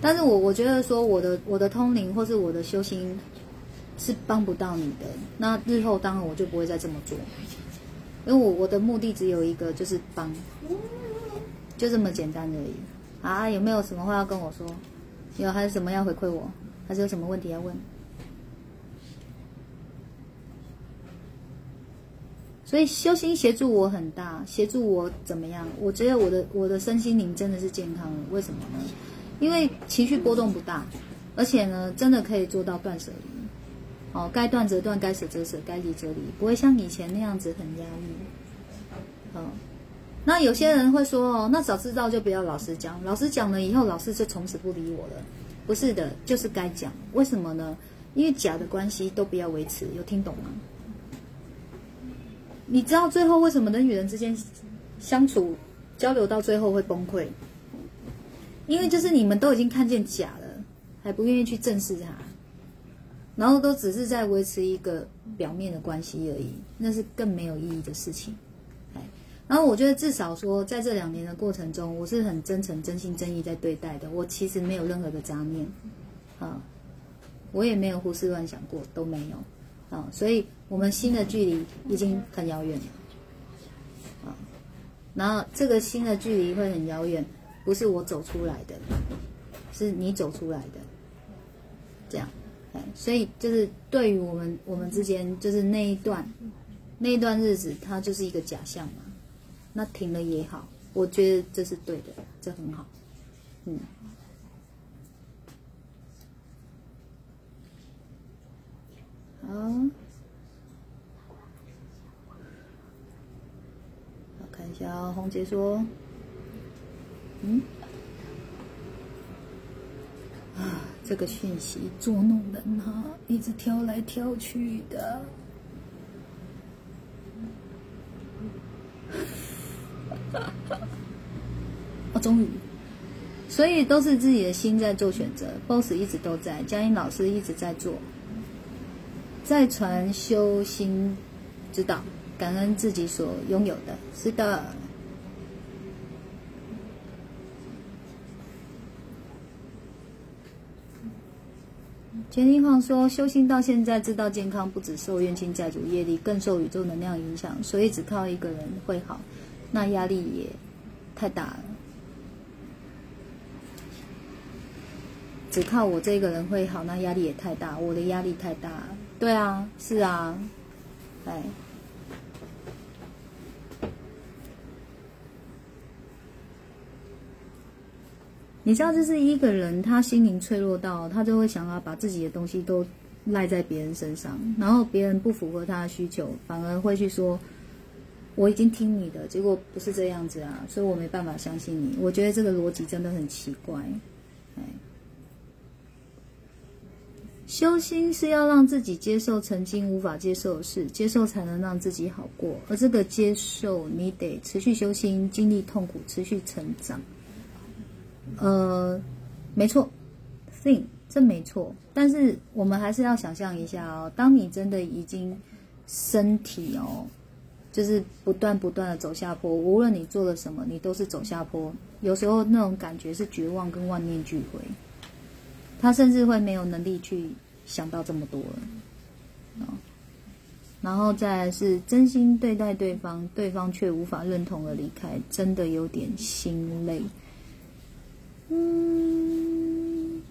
但是我觉得说我的通灵或是我的修行。是帮不到你的，那日后当然我就不会再这么做，因为我的目的只有一个，就是帮，就这么简单而已。啊，有没有什么话要跟我说？有还是什么要回馈我？还是有什么问题要问？所以修心协助我很大，协助我怎么样？我觉得我的身心灵真的是健康的，为什么呢？因为情绪波动不大，而且呢，真的可以做到断舍离。哦，该断则断，该舍则舍，该离则离，不会像以前那样子很压抑。哦，那有些人会说哦，那早知道就不要老师讲，老师讲了以后，老师就从此不理我了。不是的，就是该讲。为什么呢？因为假的关系都不要维持，有听懂吗？你知道最后为什么人与人之间相处交流到最后会崩溃？因为就是你们都已经看见假了，还不愿意去正视它。然后都只是在维持一个表面的关系而已，那是更没有意义的事情。哎，然后我觉得至少说，在这2年的过程中，我是很真诚、真心、真意在对待的。我其实没有任何的杂念，啊，我也没有胡思乱想过，都没有，啊，所以我们新的距离已经很遥远了，啊，然后这个新的距离会很遥远，不是我走出来的，是你走出来的，这样。所以就是对于我们之间，就是那一段日子，它就是一个假象嘛。那停了也好，我觉得这是对的，这很好。嗯。好，我看一下哦，红姐说，嗯。啊，这个讯息捉弄人啊，一直挑来挑去的。哦，终于。所以都是自己的心在做选择 ，BOSS 一直都在，佳音老师一直在做，在传修心之道，感恩自己所拥有的。是的。全金晃说：“修心到现在，知道健康不只受冤亲债主业力，更受宇宙能量影响，所以只靠一个人会好，那压力也太大了。只靠我这个人会好，那压力也太大，我的压力太大。对啊，是啊，哎。”你知道，这是一个人他心灵脆弱到，他就会想要把自己的东西都赖在别人身上，然后别人不符合他的需求，反而会去说我已经听你的，结果不是这样子啊，所以我没办法相信你。我觉得这个逻辑真的很奇怪。哎，修心是要让自己接受曾经无法接受的事，接受才能让自己好过，而这个接受你得持续修心，经历痛苦，持续成长。没错 ，thing 这没错，但是我们还是要想象一下哦，当你真的已经身体哦，就是不断的走下坡，无论你做了什么，你都是走下坡。有时候那种感觉是绝望跟万念俱灰，他甚至会没有能力去想到这么多了。然后再来是真心对待对方，对方却无法认同而离开，真的有点心累。嗯，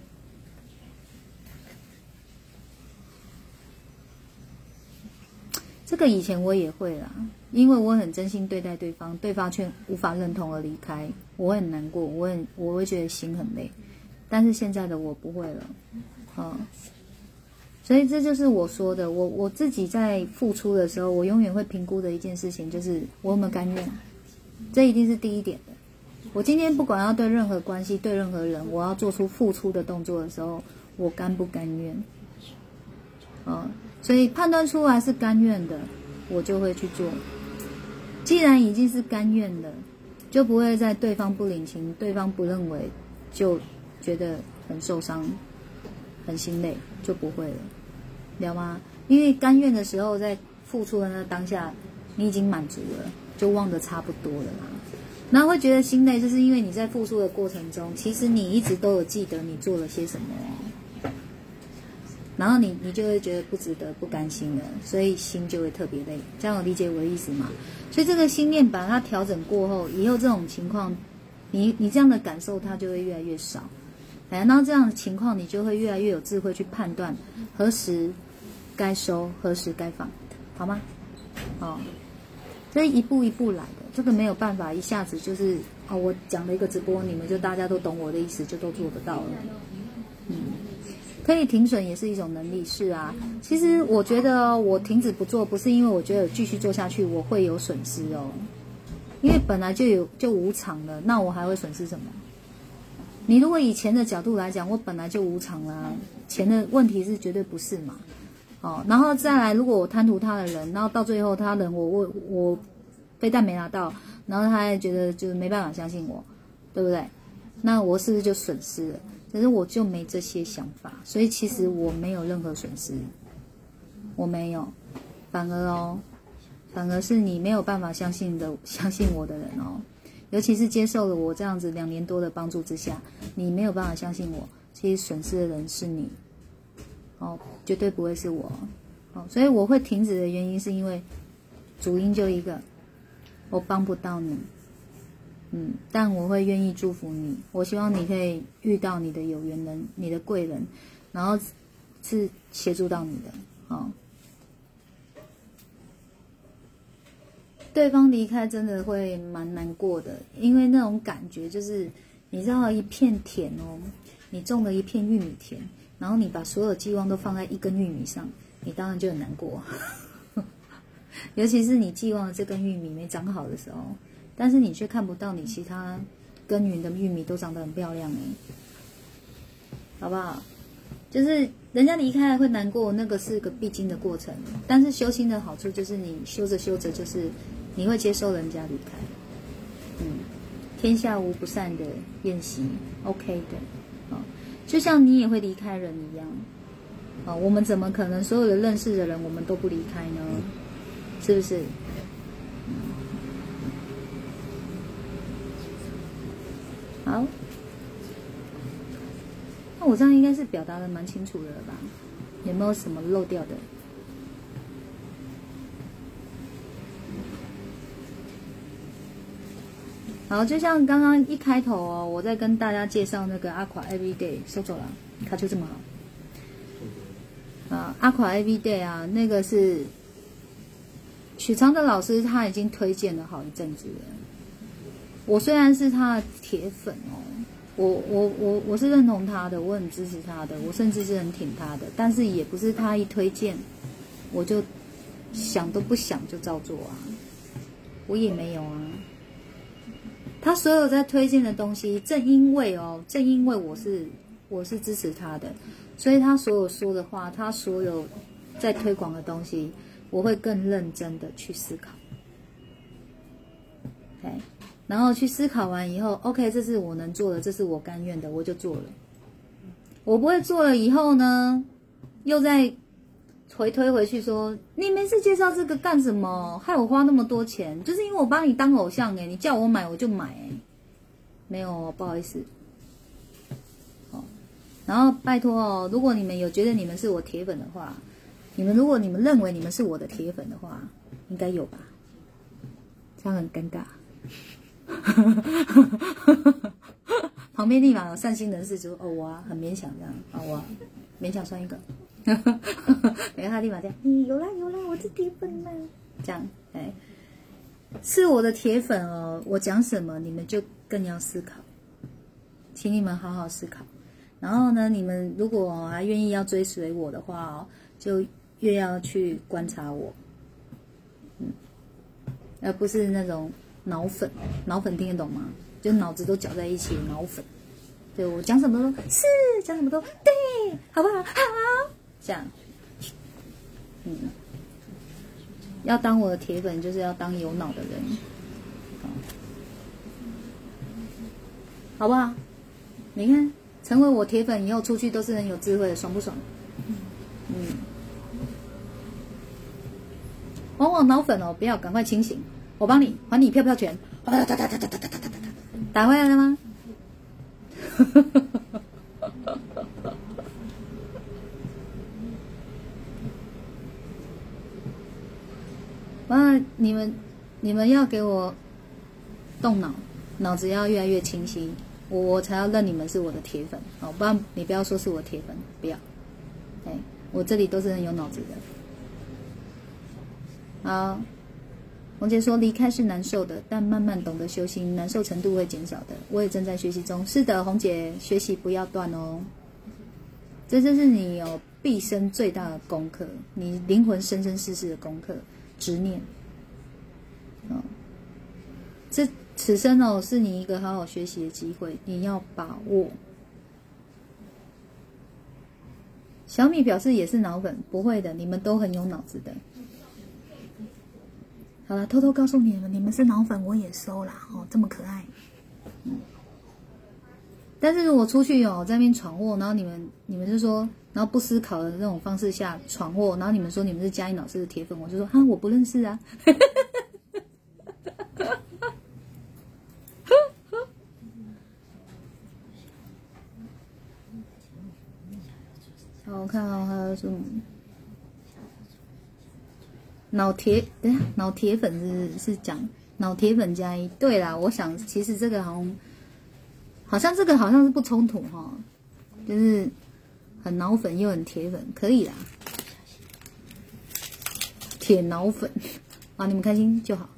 这个以前我也会啦，因为我很真心对待对方，对方却无法认同而离开，我会很难过，我会觉得心很累。但是现在的我不会了，所以这就是我说的，我自己在付出的时候，我永远会评估的一件事情就是我有没有甘愿，这一定是第一点的。我今天不管要对任何关系、对任何人，我要做出付出的动作的时候，我甘不甘愿？所以判断出来是甘愿的，我就会去做。既然已经是甘愿的，就不会在对方不领情、对方不认为，就觉得很受伤、很心累，就不会了，了吗？因为甘愿的时候，在付出的那当下，你已经满足了，就忘得差不多了啦。然后会觉得心累，就是因为你在付出的过程中，其实你一直都有记得你做了些什么，然后你就会觉得不值得、不甘心了，所以心就会特别累。这样有理解我的意思吗？所以这个心念把它调整过后，以后这种情况，你这样的感受它就会越来越少。哎，然后这样的情况，你就会越来越有智慧去判断何时该收、何时该放，好吗？哦。所以一步一步来的，这个没有办法一下子就是我讲了一个直播，你们就大家都懂我的意思，就都做得到了。可以停损也是一种能力，是啊。其实我觉得我停止不做，不是因为我觉得继续做下去我会有损失哦，因为本来就无常了，那我还会损失什么？你如果以钱的角度来讲，我本来就无常了，钱的问题是绝对不是嘛。然后再来，如果我贪图他的人，然后到最后他人我非但没拿到，然后他还觉得就是没办法相信我，对不对？那我是不是就损失了？可是我就没这些想法，所以其实我没有任何损失，我没有，反而是你没有办法相信我的人哦，尤其是接受了我这样子2年多的帮助之下，你没有办法相信我，其实损失的人是你。绝对不会是我。所以我会停止的原因是因为主因就一个，我帮不到你，但我会愿意祝福你，我希望你可以遇到你的有缘人、你的贵人，然后是协助到你的。对方离开真的会蛮难过的，因为那种感觉就是你知道一片田哦，你种了一片玉米田，然后你把所有寄望都放在一根玉米上，你当然就很难过。尤其是你寄望的这根玉米没长好的时候，但是你却看不到你其他耕耘的玉米都长得很漂亮，好不好？就是人家离开会难过，那个是个必经的过程。但是修心的好处就是你修着修着，就是你会接受人家离开。天下无不散的宴席 ，OK 的，啊，就像你也会离开人一样，啊，我们怎么可能所有的认识的人我们都不离开呢？是不是？好，那我这样应该是表达的蛮清楚的了吧？有没有什么漏掉的？ 好，就像刚刚一开头哦，我在跟大家介绍那个 AQUA EVERYDAY 收走了，它就这么好。啊 ，AQUA EVERYDAY 啊，那个是许常德老师他已经推荐了好一阵子了。我虽然是他的铁粉哦，我是认同他的，我很支持他的，我甚至是很挺他的，但是也不是他一推荐我就想都不想就照做啊，我也没有啊。 他所有在推荐的东西，正因为我是支持他的，所以他所有说的话，他所有在推广的东西，我会更认真的去思考。OK， 然后去思考完以后 ，OK， 这是我能做的，这是我甘愿的，我就做了。我不会做了以后呢，又再回推回去说，你每次介绍这个干什么？害我花那么多钱，就是因为我把你当偶像哎、欸，你叫我买我就买哎、欸，没有，不好意思。哦，然后拜托哦，如果你们有觉得你们是我铁粉的话，如果你们认为你们是我的铁粉的话，应该有吧？这样很尴尬。旁边立马有善心人士就说哦我、啊、很勉强这样，哦我、啊、勉强算一个。 然后他立马这样，有啦有啦，我是铁粉啦，这样，哎，是我的铁粉哦，我讲什么你们就更要思考，请你们好好思考。然后呢，你们如果还愿意要追随我的话哦，就越要去观察我，嗯，而不是那种脑粉，脑粉听得懂吗？就脑子都搅在一起，脑粉。对我讲什么都是，讲什么都对，好不好？好。 这样，嗯，要当我的铁粉，就是要当有脑的人，好不好？你看，成为我铁粉以后，出去都是很有智慧的，爽不爽？嗯，往往脑粉哦，不要，赶快清醒，我帮你还你票票权，打回来了吗？那你们要给我动脑，脑子要越来越清晰，我才要认你们是我的铁粉哦，不然你不要说是我铁粉，不要，哎，我这里都是很有脑子的。好，王杰说离开是难受的，但慢慢懂得修心，难受程度会减少的。我也正在学习中，是的，红姐学习不要断哦，这就是你有毕生最大的功课，你灵魂生生世世的功课。 执念，嗯、哦，此生哦，是你一个好好学习的机会，你要把握。小米表示也是脑粉，不会的，你们都很有脑子的。好了，偷偷告诉你们，你们是脑粉，我也收啦，哦，这么可爱。嗯、但是如果出去哦，在那边闯祸，然后你们就说。 然后不思考的那种方式下闯祸，然后你们说你们是嘉义老师的铁粉，我就说啊我不认识啊，好我看哦，还有什么脑铁？等下脑铁粉是讲脑铁粉嘉义。对啦，我想其实这个好像这个好像是不冲突哈、哦，就是。 很脑粉又很铁粉，可以啦。铁脑粉啊，你们开心就好。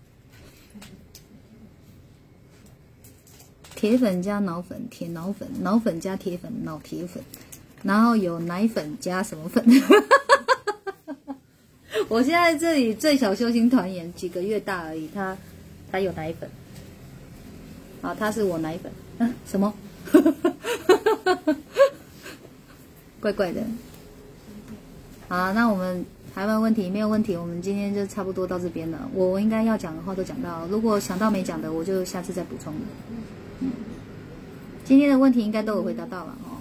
铁粉加脑粉，铁脑粉，脑粉加铁粉，脑铁粉，然后有奶粉加什么粉？我现在这里最小修行团员几个月大而已，他有奶粉，啊，他是我奶粉，嗯、啊，什么？怪怪的，好，那我们还有没有问题？没有问题，我们今天就差不多到这边了。我应该要讲的话都讲到，如果想到没讲的，我就下次再补充。嗯，今天的问题应该都有回答到了哦。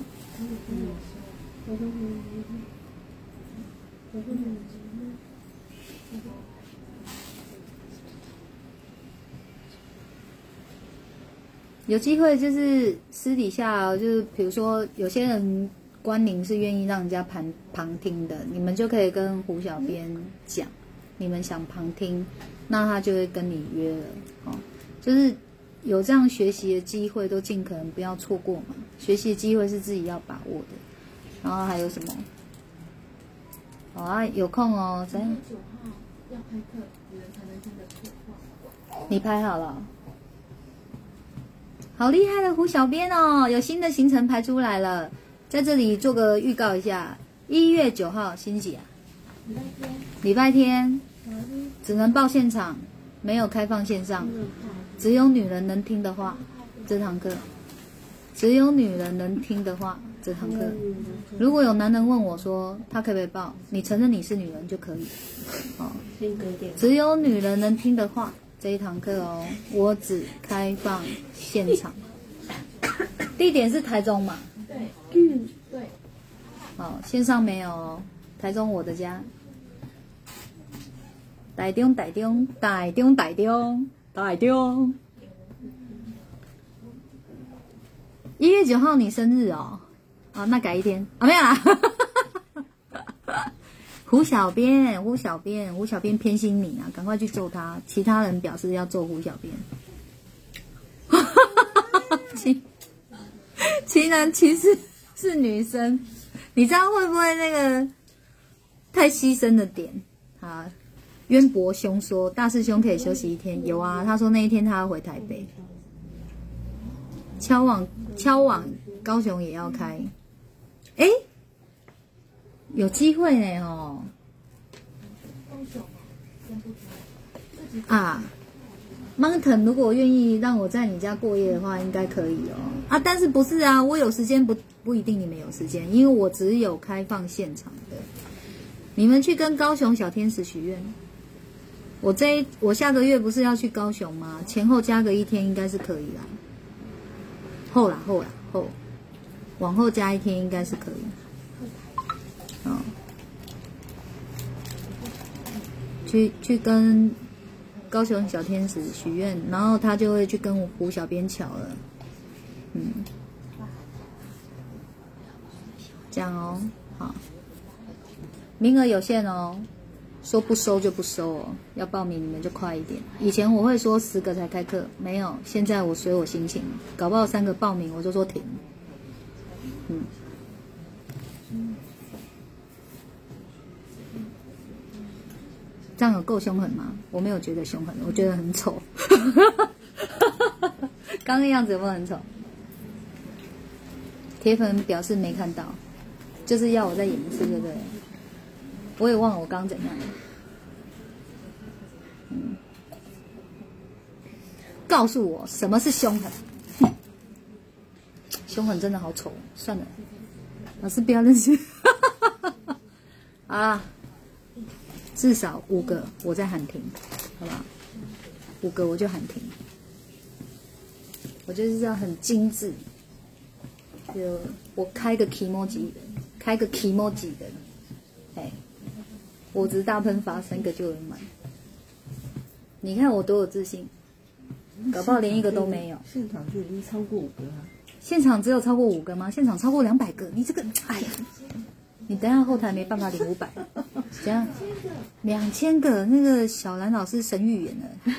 有机会就是私底下、就是比如说有些人关灵是愿意让人家旁听的，你们就可以跟胡小编讲，你们想旁听，那他就会跟你约了哦。就是有这样学习的机会，都尽可能不要错过嘛。学习的机会是自己要把握的。然后还有什么？好、啊，有空哦。9号要拍课，女人才能听得出话。你拍好了。好厉害的胡小编哦！有新的行程排出来了，在这里做个预告一下。1月9号星期啊，礼拜天，只能报现场，没有开放线上。只有女人能听的话，这堂课；只有女人能听的话，这堂课。如果有男人问我说他可不可以报，你承认你是女人就可以。哦，只有女人能听的话。这一堂课哦，我只开放现场，地点是台中嘛？对，嗯，对。哦，线上没有、哦，台中我的家。台中。1月9号你生日哦，啊，那改一天啊，没有啦。胡小编偏心你啊！赶快去揍他！其他人表示要揍胡小编，哈哈哈！其男其实是女生，你这样会不会那个太牺牲了点啊？渊博兄说大师兄可以休息一天，有啊，他说那一天他要回台北，敲网高雄也要开，哎。有机会呢哦！啊 ，Mountain 如果愿意让我在你家过夜的话，应该可以哦。啊，但是不是啊？我有时间不一定你们有时间，因为我只有开放现场的。你们去跟高雄小天使许愿。我下个月不是要去高雄吗？前后加个一天应该是可以啦。后往后加一天应该是可以。哦、去跟高雄小天使许愿，然后他就会去跟胡小编巧了，嗯，这样哦，好，名额有限哦，说不收就不收哦，要报名你们就快一点。以前我会说10个才开课，没有，现在我随我心情，搞不好3个报名我就说停，嗯。这样有够凶狠吗？我没有觉得凶狠，我觉得很丑。刚那样子有没有很丑？铁粉表示没看到，就是要我再演一次，对不对？我也忘了我刚怎样。嗯，告诉我什么是凶狠？凶狠真的好丑，算了，老师不要认识。啊。至少5个，我在喊停，好不好？5个我就喊停，我就是要很精致。就我开个 emoji 的，哎，我只大喷发3个就能买。你看我多有自信，搞不好连1个都没有。现场就已经超过5个了。现场只有超过5个吗？现场超过200个，你这个，哎呀！你等一下后台没办法领500，怎样？2000个，那个小兰老师神预言了，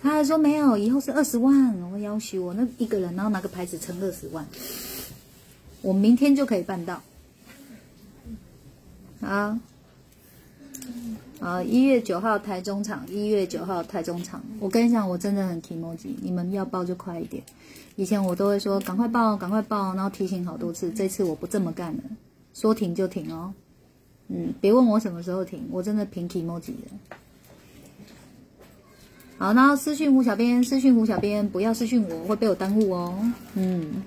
他还说没有，以后是20万，我要许我那一个人，然后拿个牌子乘20万，我明天就可以办到。啊，啊，1月9号台中场，我跟你讲，我真的很 emoji， 你们要报就快一点。以前我都会说赶快报，然后提醒好多次，这次我不这么干了。说停就停哦，嗯，别问我什么时候停，我真的凭 emoji 的。好，然后私讯胡小编，不要私讯我，会被我耽误哦。嗯，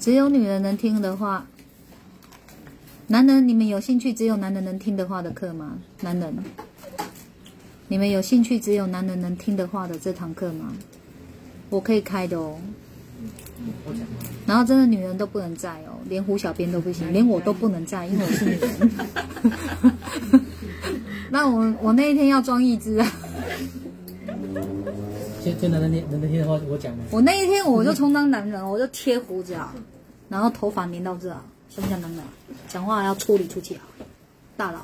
只有女人能听的话，男人，你们有兴趣只有男人能听的话的课吗？男人，你们有兴趣只有男人能听的话的这堂课吗？我可以开的哦。然后真的女人都不能在哦，连胡小编都不行，连我都不能在，因为我是女人。那我那一天要装一只啊。就男人听的话，我讲吗？我那一天我就充当男人，我就贴胡子啊，然后头发粘到这啊，像不像男人？讲话要处理出去啊，大佬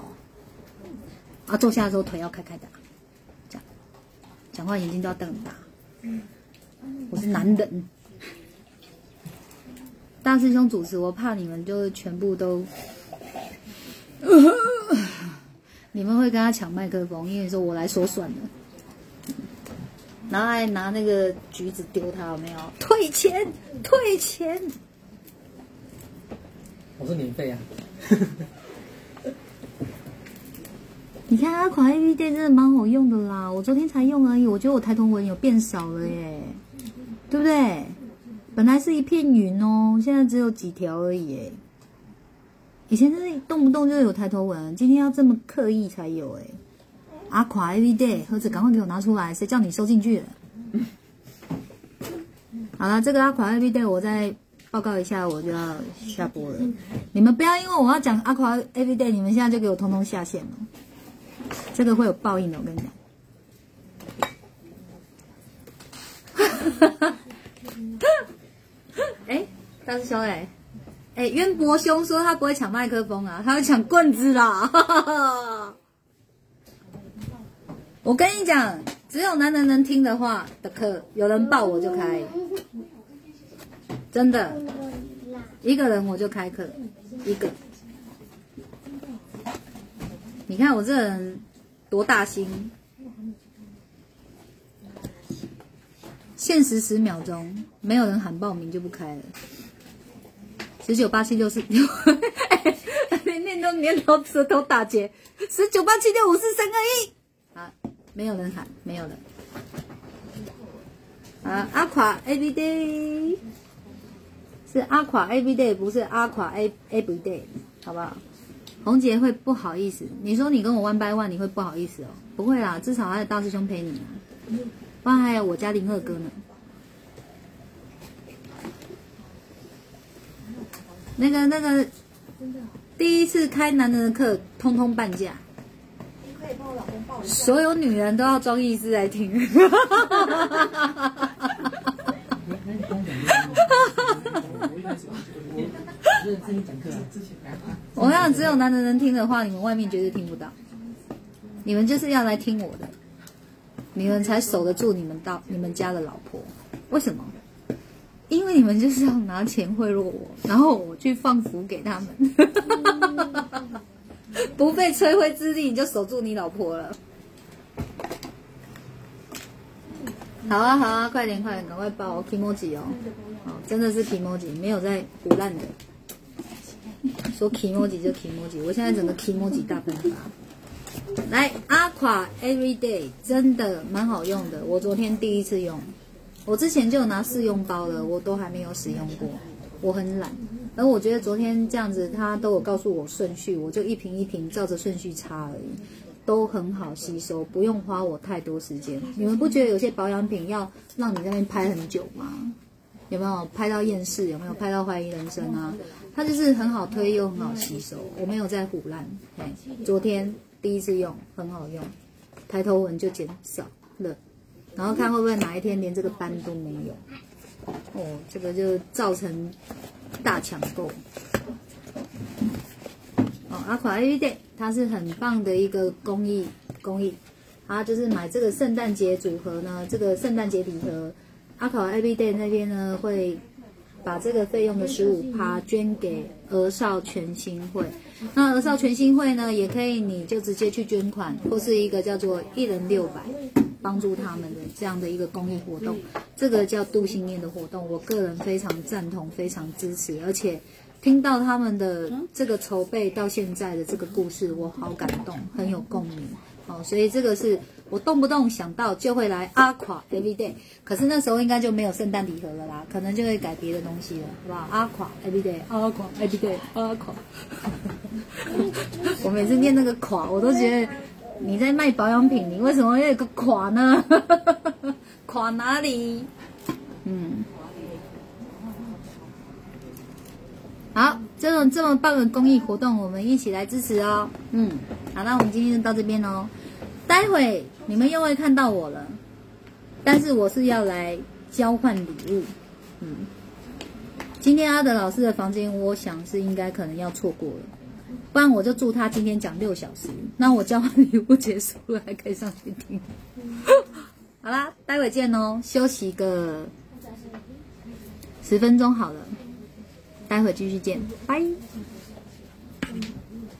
啊，坐下的时候腿要开开的，这样讲话眼睛都要瞪很大。我是男人。大师兄主持，我怕你们就是全部都，你们会跟他抢麦克风，因为说我来说算了，然后还拿那个橘子丢他，有没有？退钱，退钱！我是免费啊！你看阿款 APP 真的蛮好用的啦，我昨天才用而已，我觉得我抬头纹有变少了耶，对不对？本来是一片云哦，现在只有几条而已哎。以前就是动不动就有抬头纹，今天要这么刻意才有哎。AQUA EVERYDAY 盒子，赶快给我拿出来！谁叫你收进去了？好了，这个AQUA EVERYDAY 我再报告一下，我就要下播了。你们不要因为我要讲AQUA EVERYDAY， 你们现在就给我通通下线了，这个会有报应的，我跟你讲。大师兄哎，渊博兄说他不会抢麦克风啊，他会抢棍子啦！哈哈哈。我跟你讲，只有男人能听的话的课，有人抱我就开，真的，一个人我就开课，一个。你看我这人多大心，限时10秒钟，没有人喊报名就不开了。198766，念都念到舌头打结。1987654321，啊，没有人喊，没有人。啊，AQUA EVERYDAY， 是AQUA EVERYDAY， 不是AQUA EVERYDAY， 好不好？红姐会不好意思，你说你跟我 one by one， 你会不好意思哦？不会啦，至少还有大师兄陪你啊，不然还有我家02哥呢。那个，第一次开男人的课，通通半价。你可以帮我老公报一下。所有女人都要装医师来听。我想只有男人能听的话，你们外面绝对听不到。你们就是要来听我的，你们才守得住你们家的老婆。为什么？因为你们就是要拿钱贿赂我，然后我去放福给他们，不费吹灰之力你就守住你老婆了。好啊好啊，快点快点，赶快报 Kimoji 哦！哦，真的是 Kimoji， 没有在胡乱的。说 Kimoji 就 Kimoji， 我现在整个 Kimoji 大喷发。来，AQUA EVERYDAY 真的蛮好用的，我昨天第一次用。我之前就有拿试用包了，我都还没有使用过，我很懒。而我觉得昨天这样子，他都有告诉我顺序，我就一瓶一瓶照着顺序擦而已，都很好吸收，不用花我太多时间。你们不觉得有些保养品要让你在那边拍很久吗？有没有拍到厌世？有没有拍到怀疑人生啊？它就是很好推又很好吸收，我没有在唬烂。昨天第一次用，很好用，抬头纹就减少了。然后看会不会哪一天连这个斑都没有哦，这个就造成大抢购哦。AQUA EVERYDAY 它是很棒的一个公益，啊，就是买这个圣诞节组合呢，这个圣诞节礼盒，AQUA EVERYDAY 那边呢会把这个费用的15%捐给儿少全心会。那儿少全心会呢，也可以你就直接去捐款，或是一个叫做1人600。帮助他们的这样的一个公益活动，这个叫度心宴的活动，我个人非常赞同，非常支持。而且听到他们的这个筹备到现在的这个故事，我好感动，很有共鸣。哦，所以这个是我动不动想到就会来AQUA EVERYDAY， 可是那时候应该就没有圣诞礼盒了啦，可能就会改别的东西了，好不好？AQUA EVERYDAY，AQUA EVERYDAY，AQUA。我每次念那个垮，我都觉得你在卖保养品，你为什么要有个垮呢？垮哪里？嗯，好，这么棒的公益活动，我们一起来支持哦。嗯，好，那我们今天就到这边哦。待会你们又会看到我了，但是我是要来交换礼物。嗯，今天阿德老师的房间，我想是应该可能要错过了。不然我就祝他今天讲6小时，那我交换礼物结束了还可以上去听。好啦，待会见哦，休息个10分钟好了，待会继续见，拜。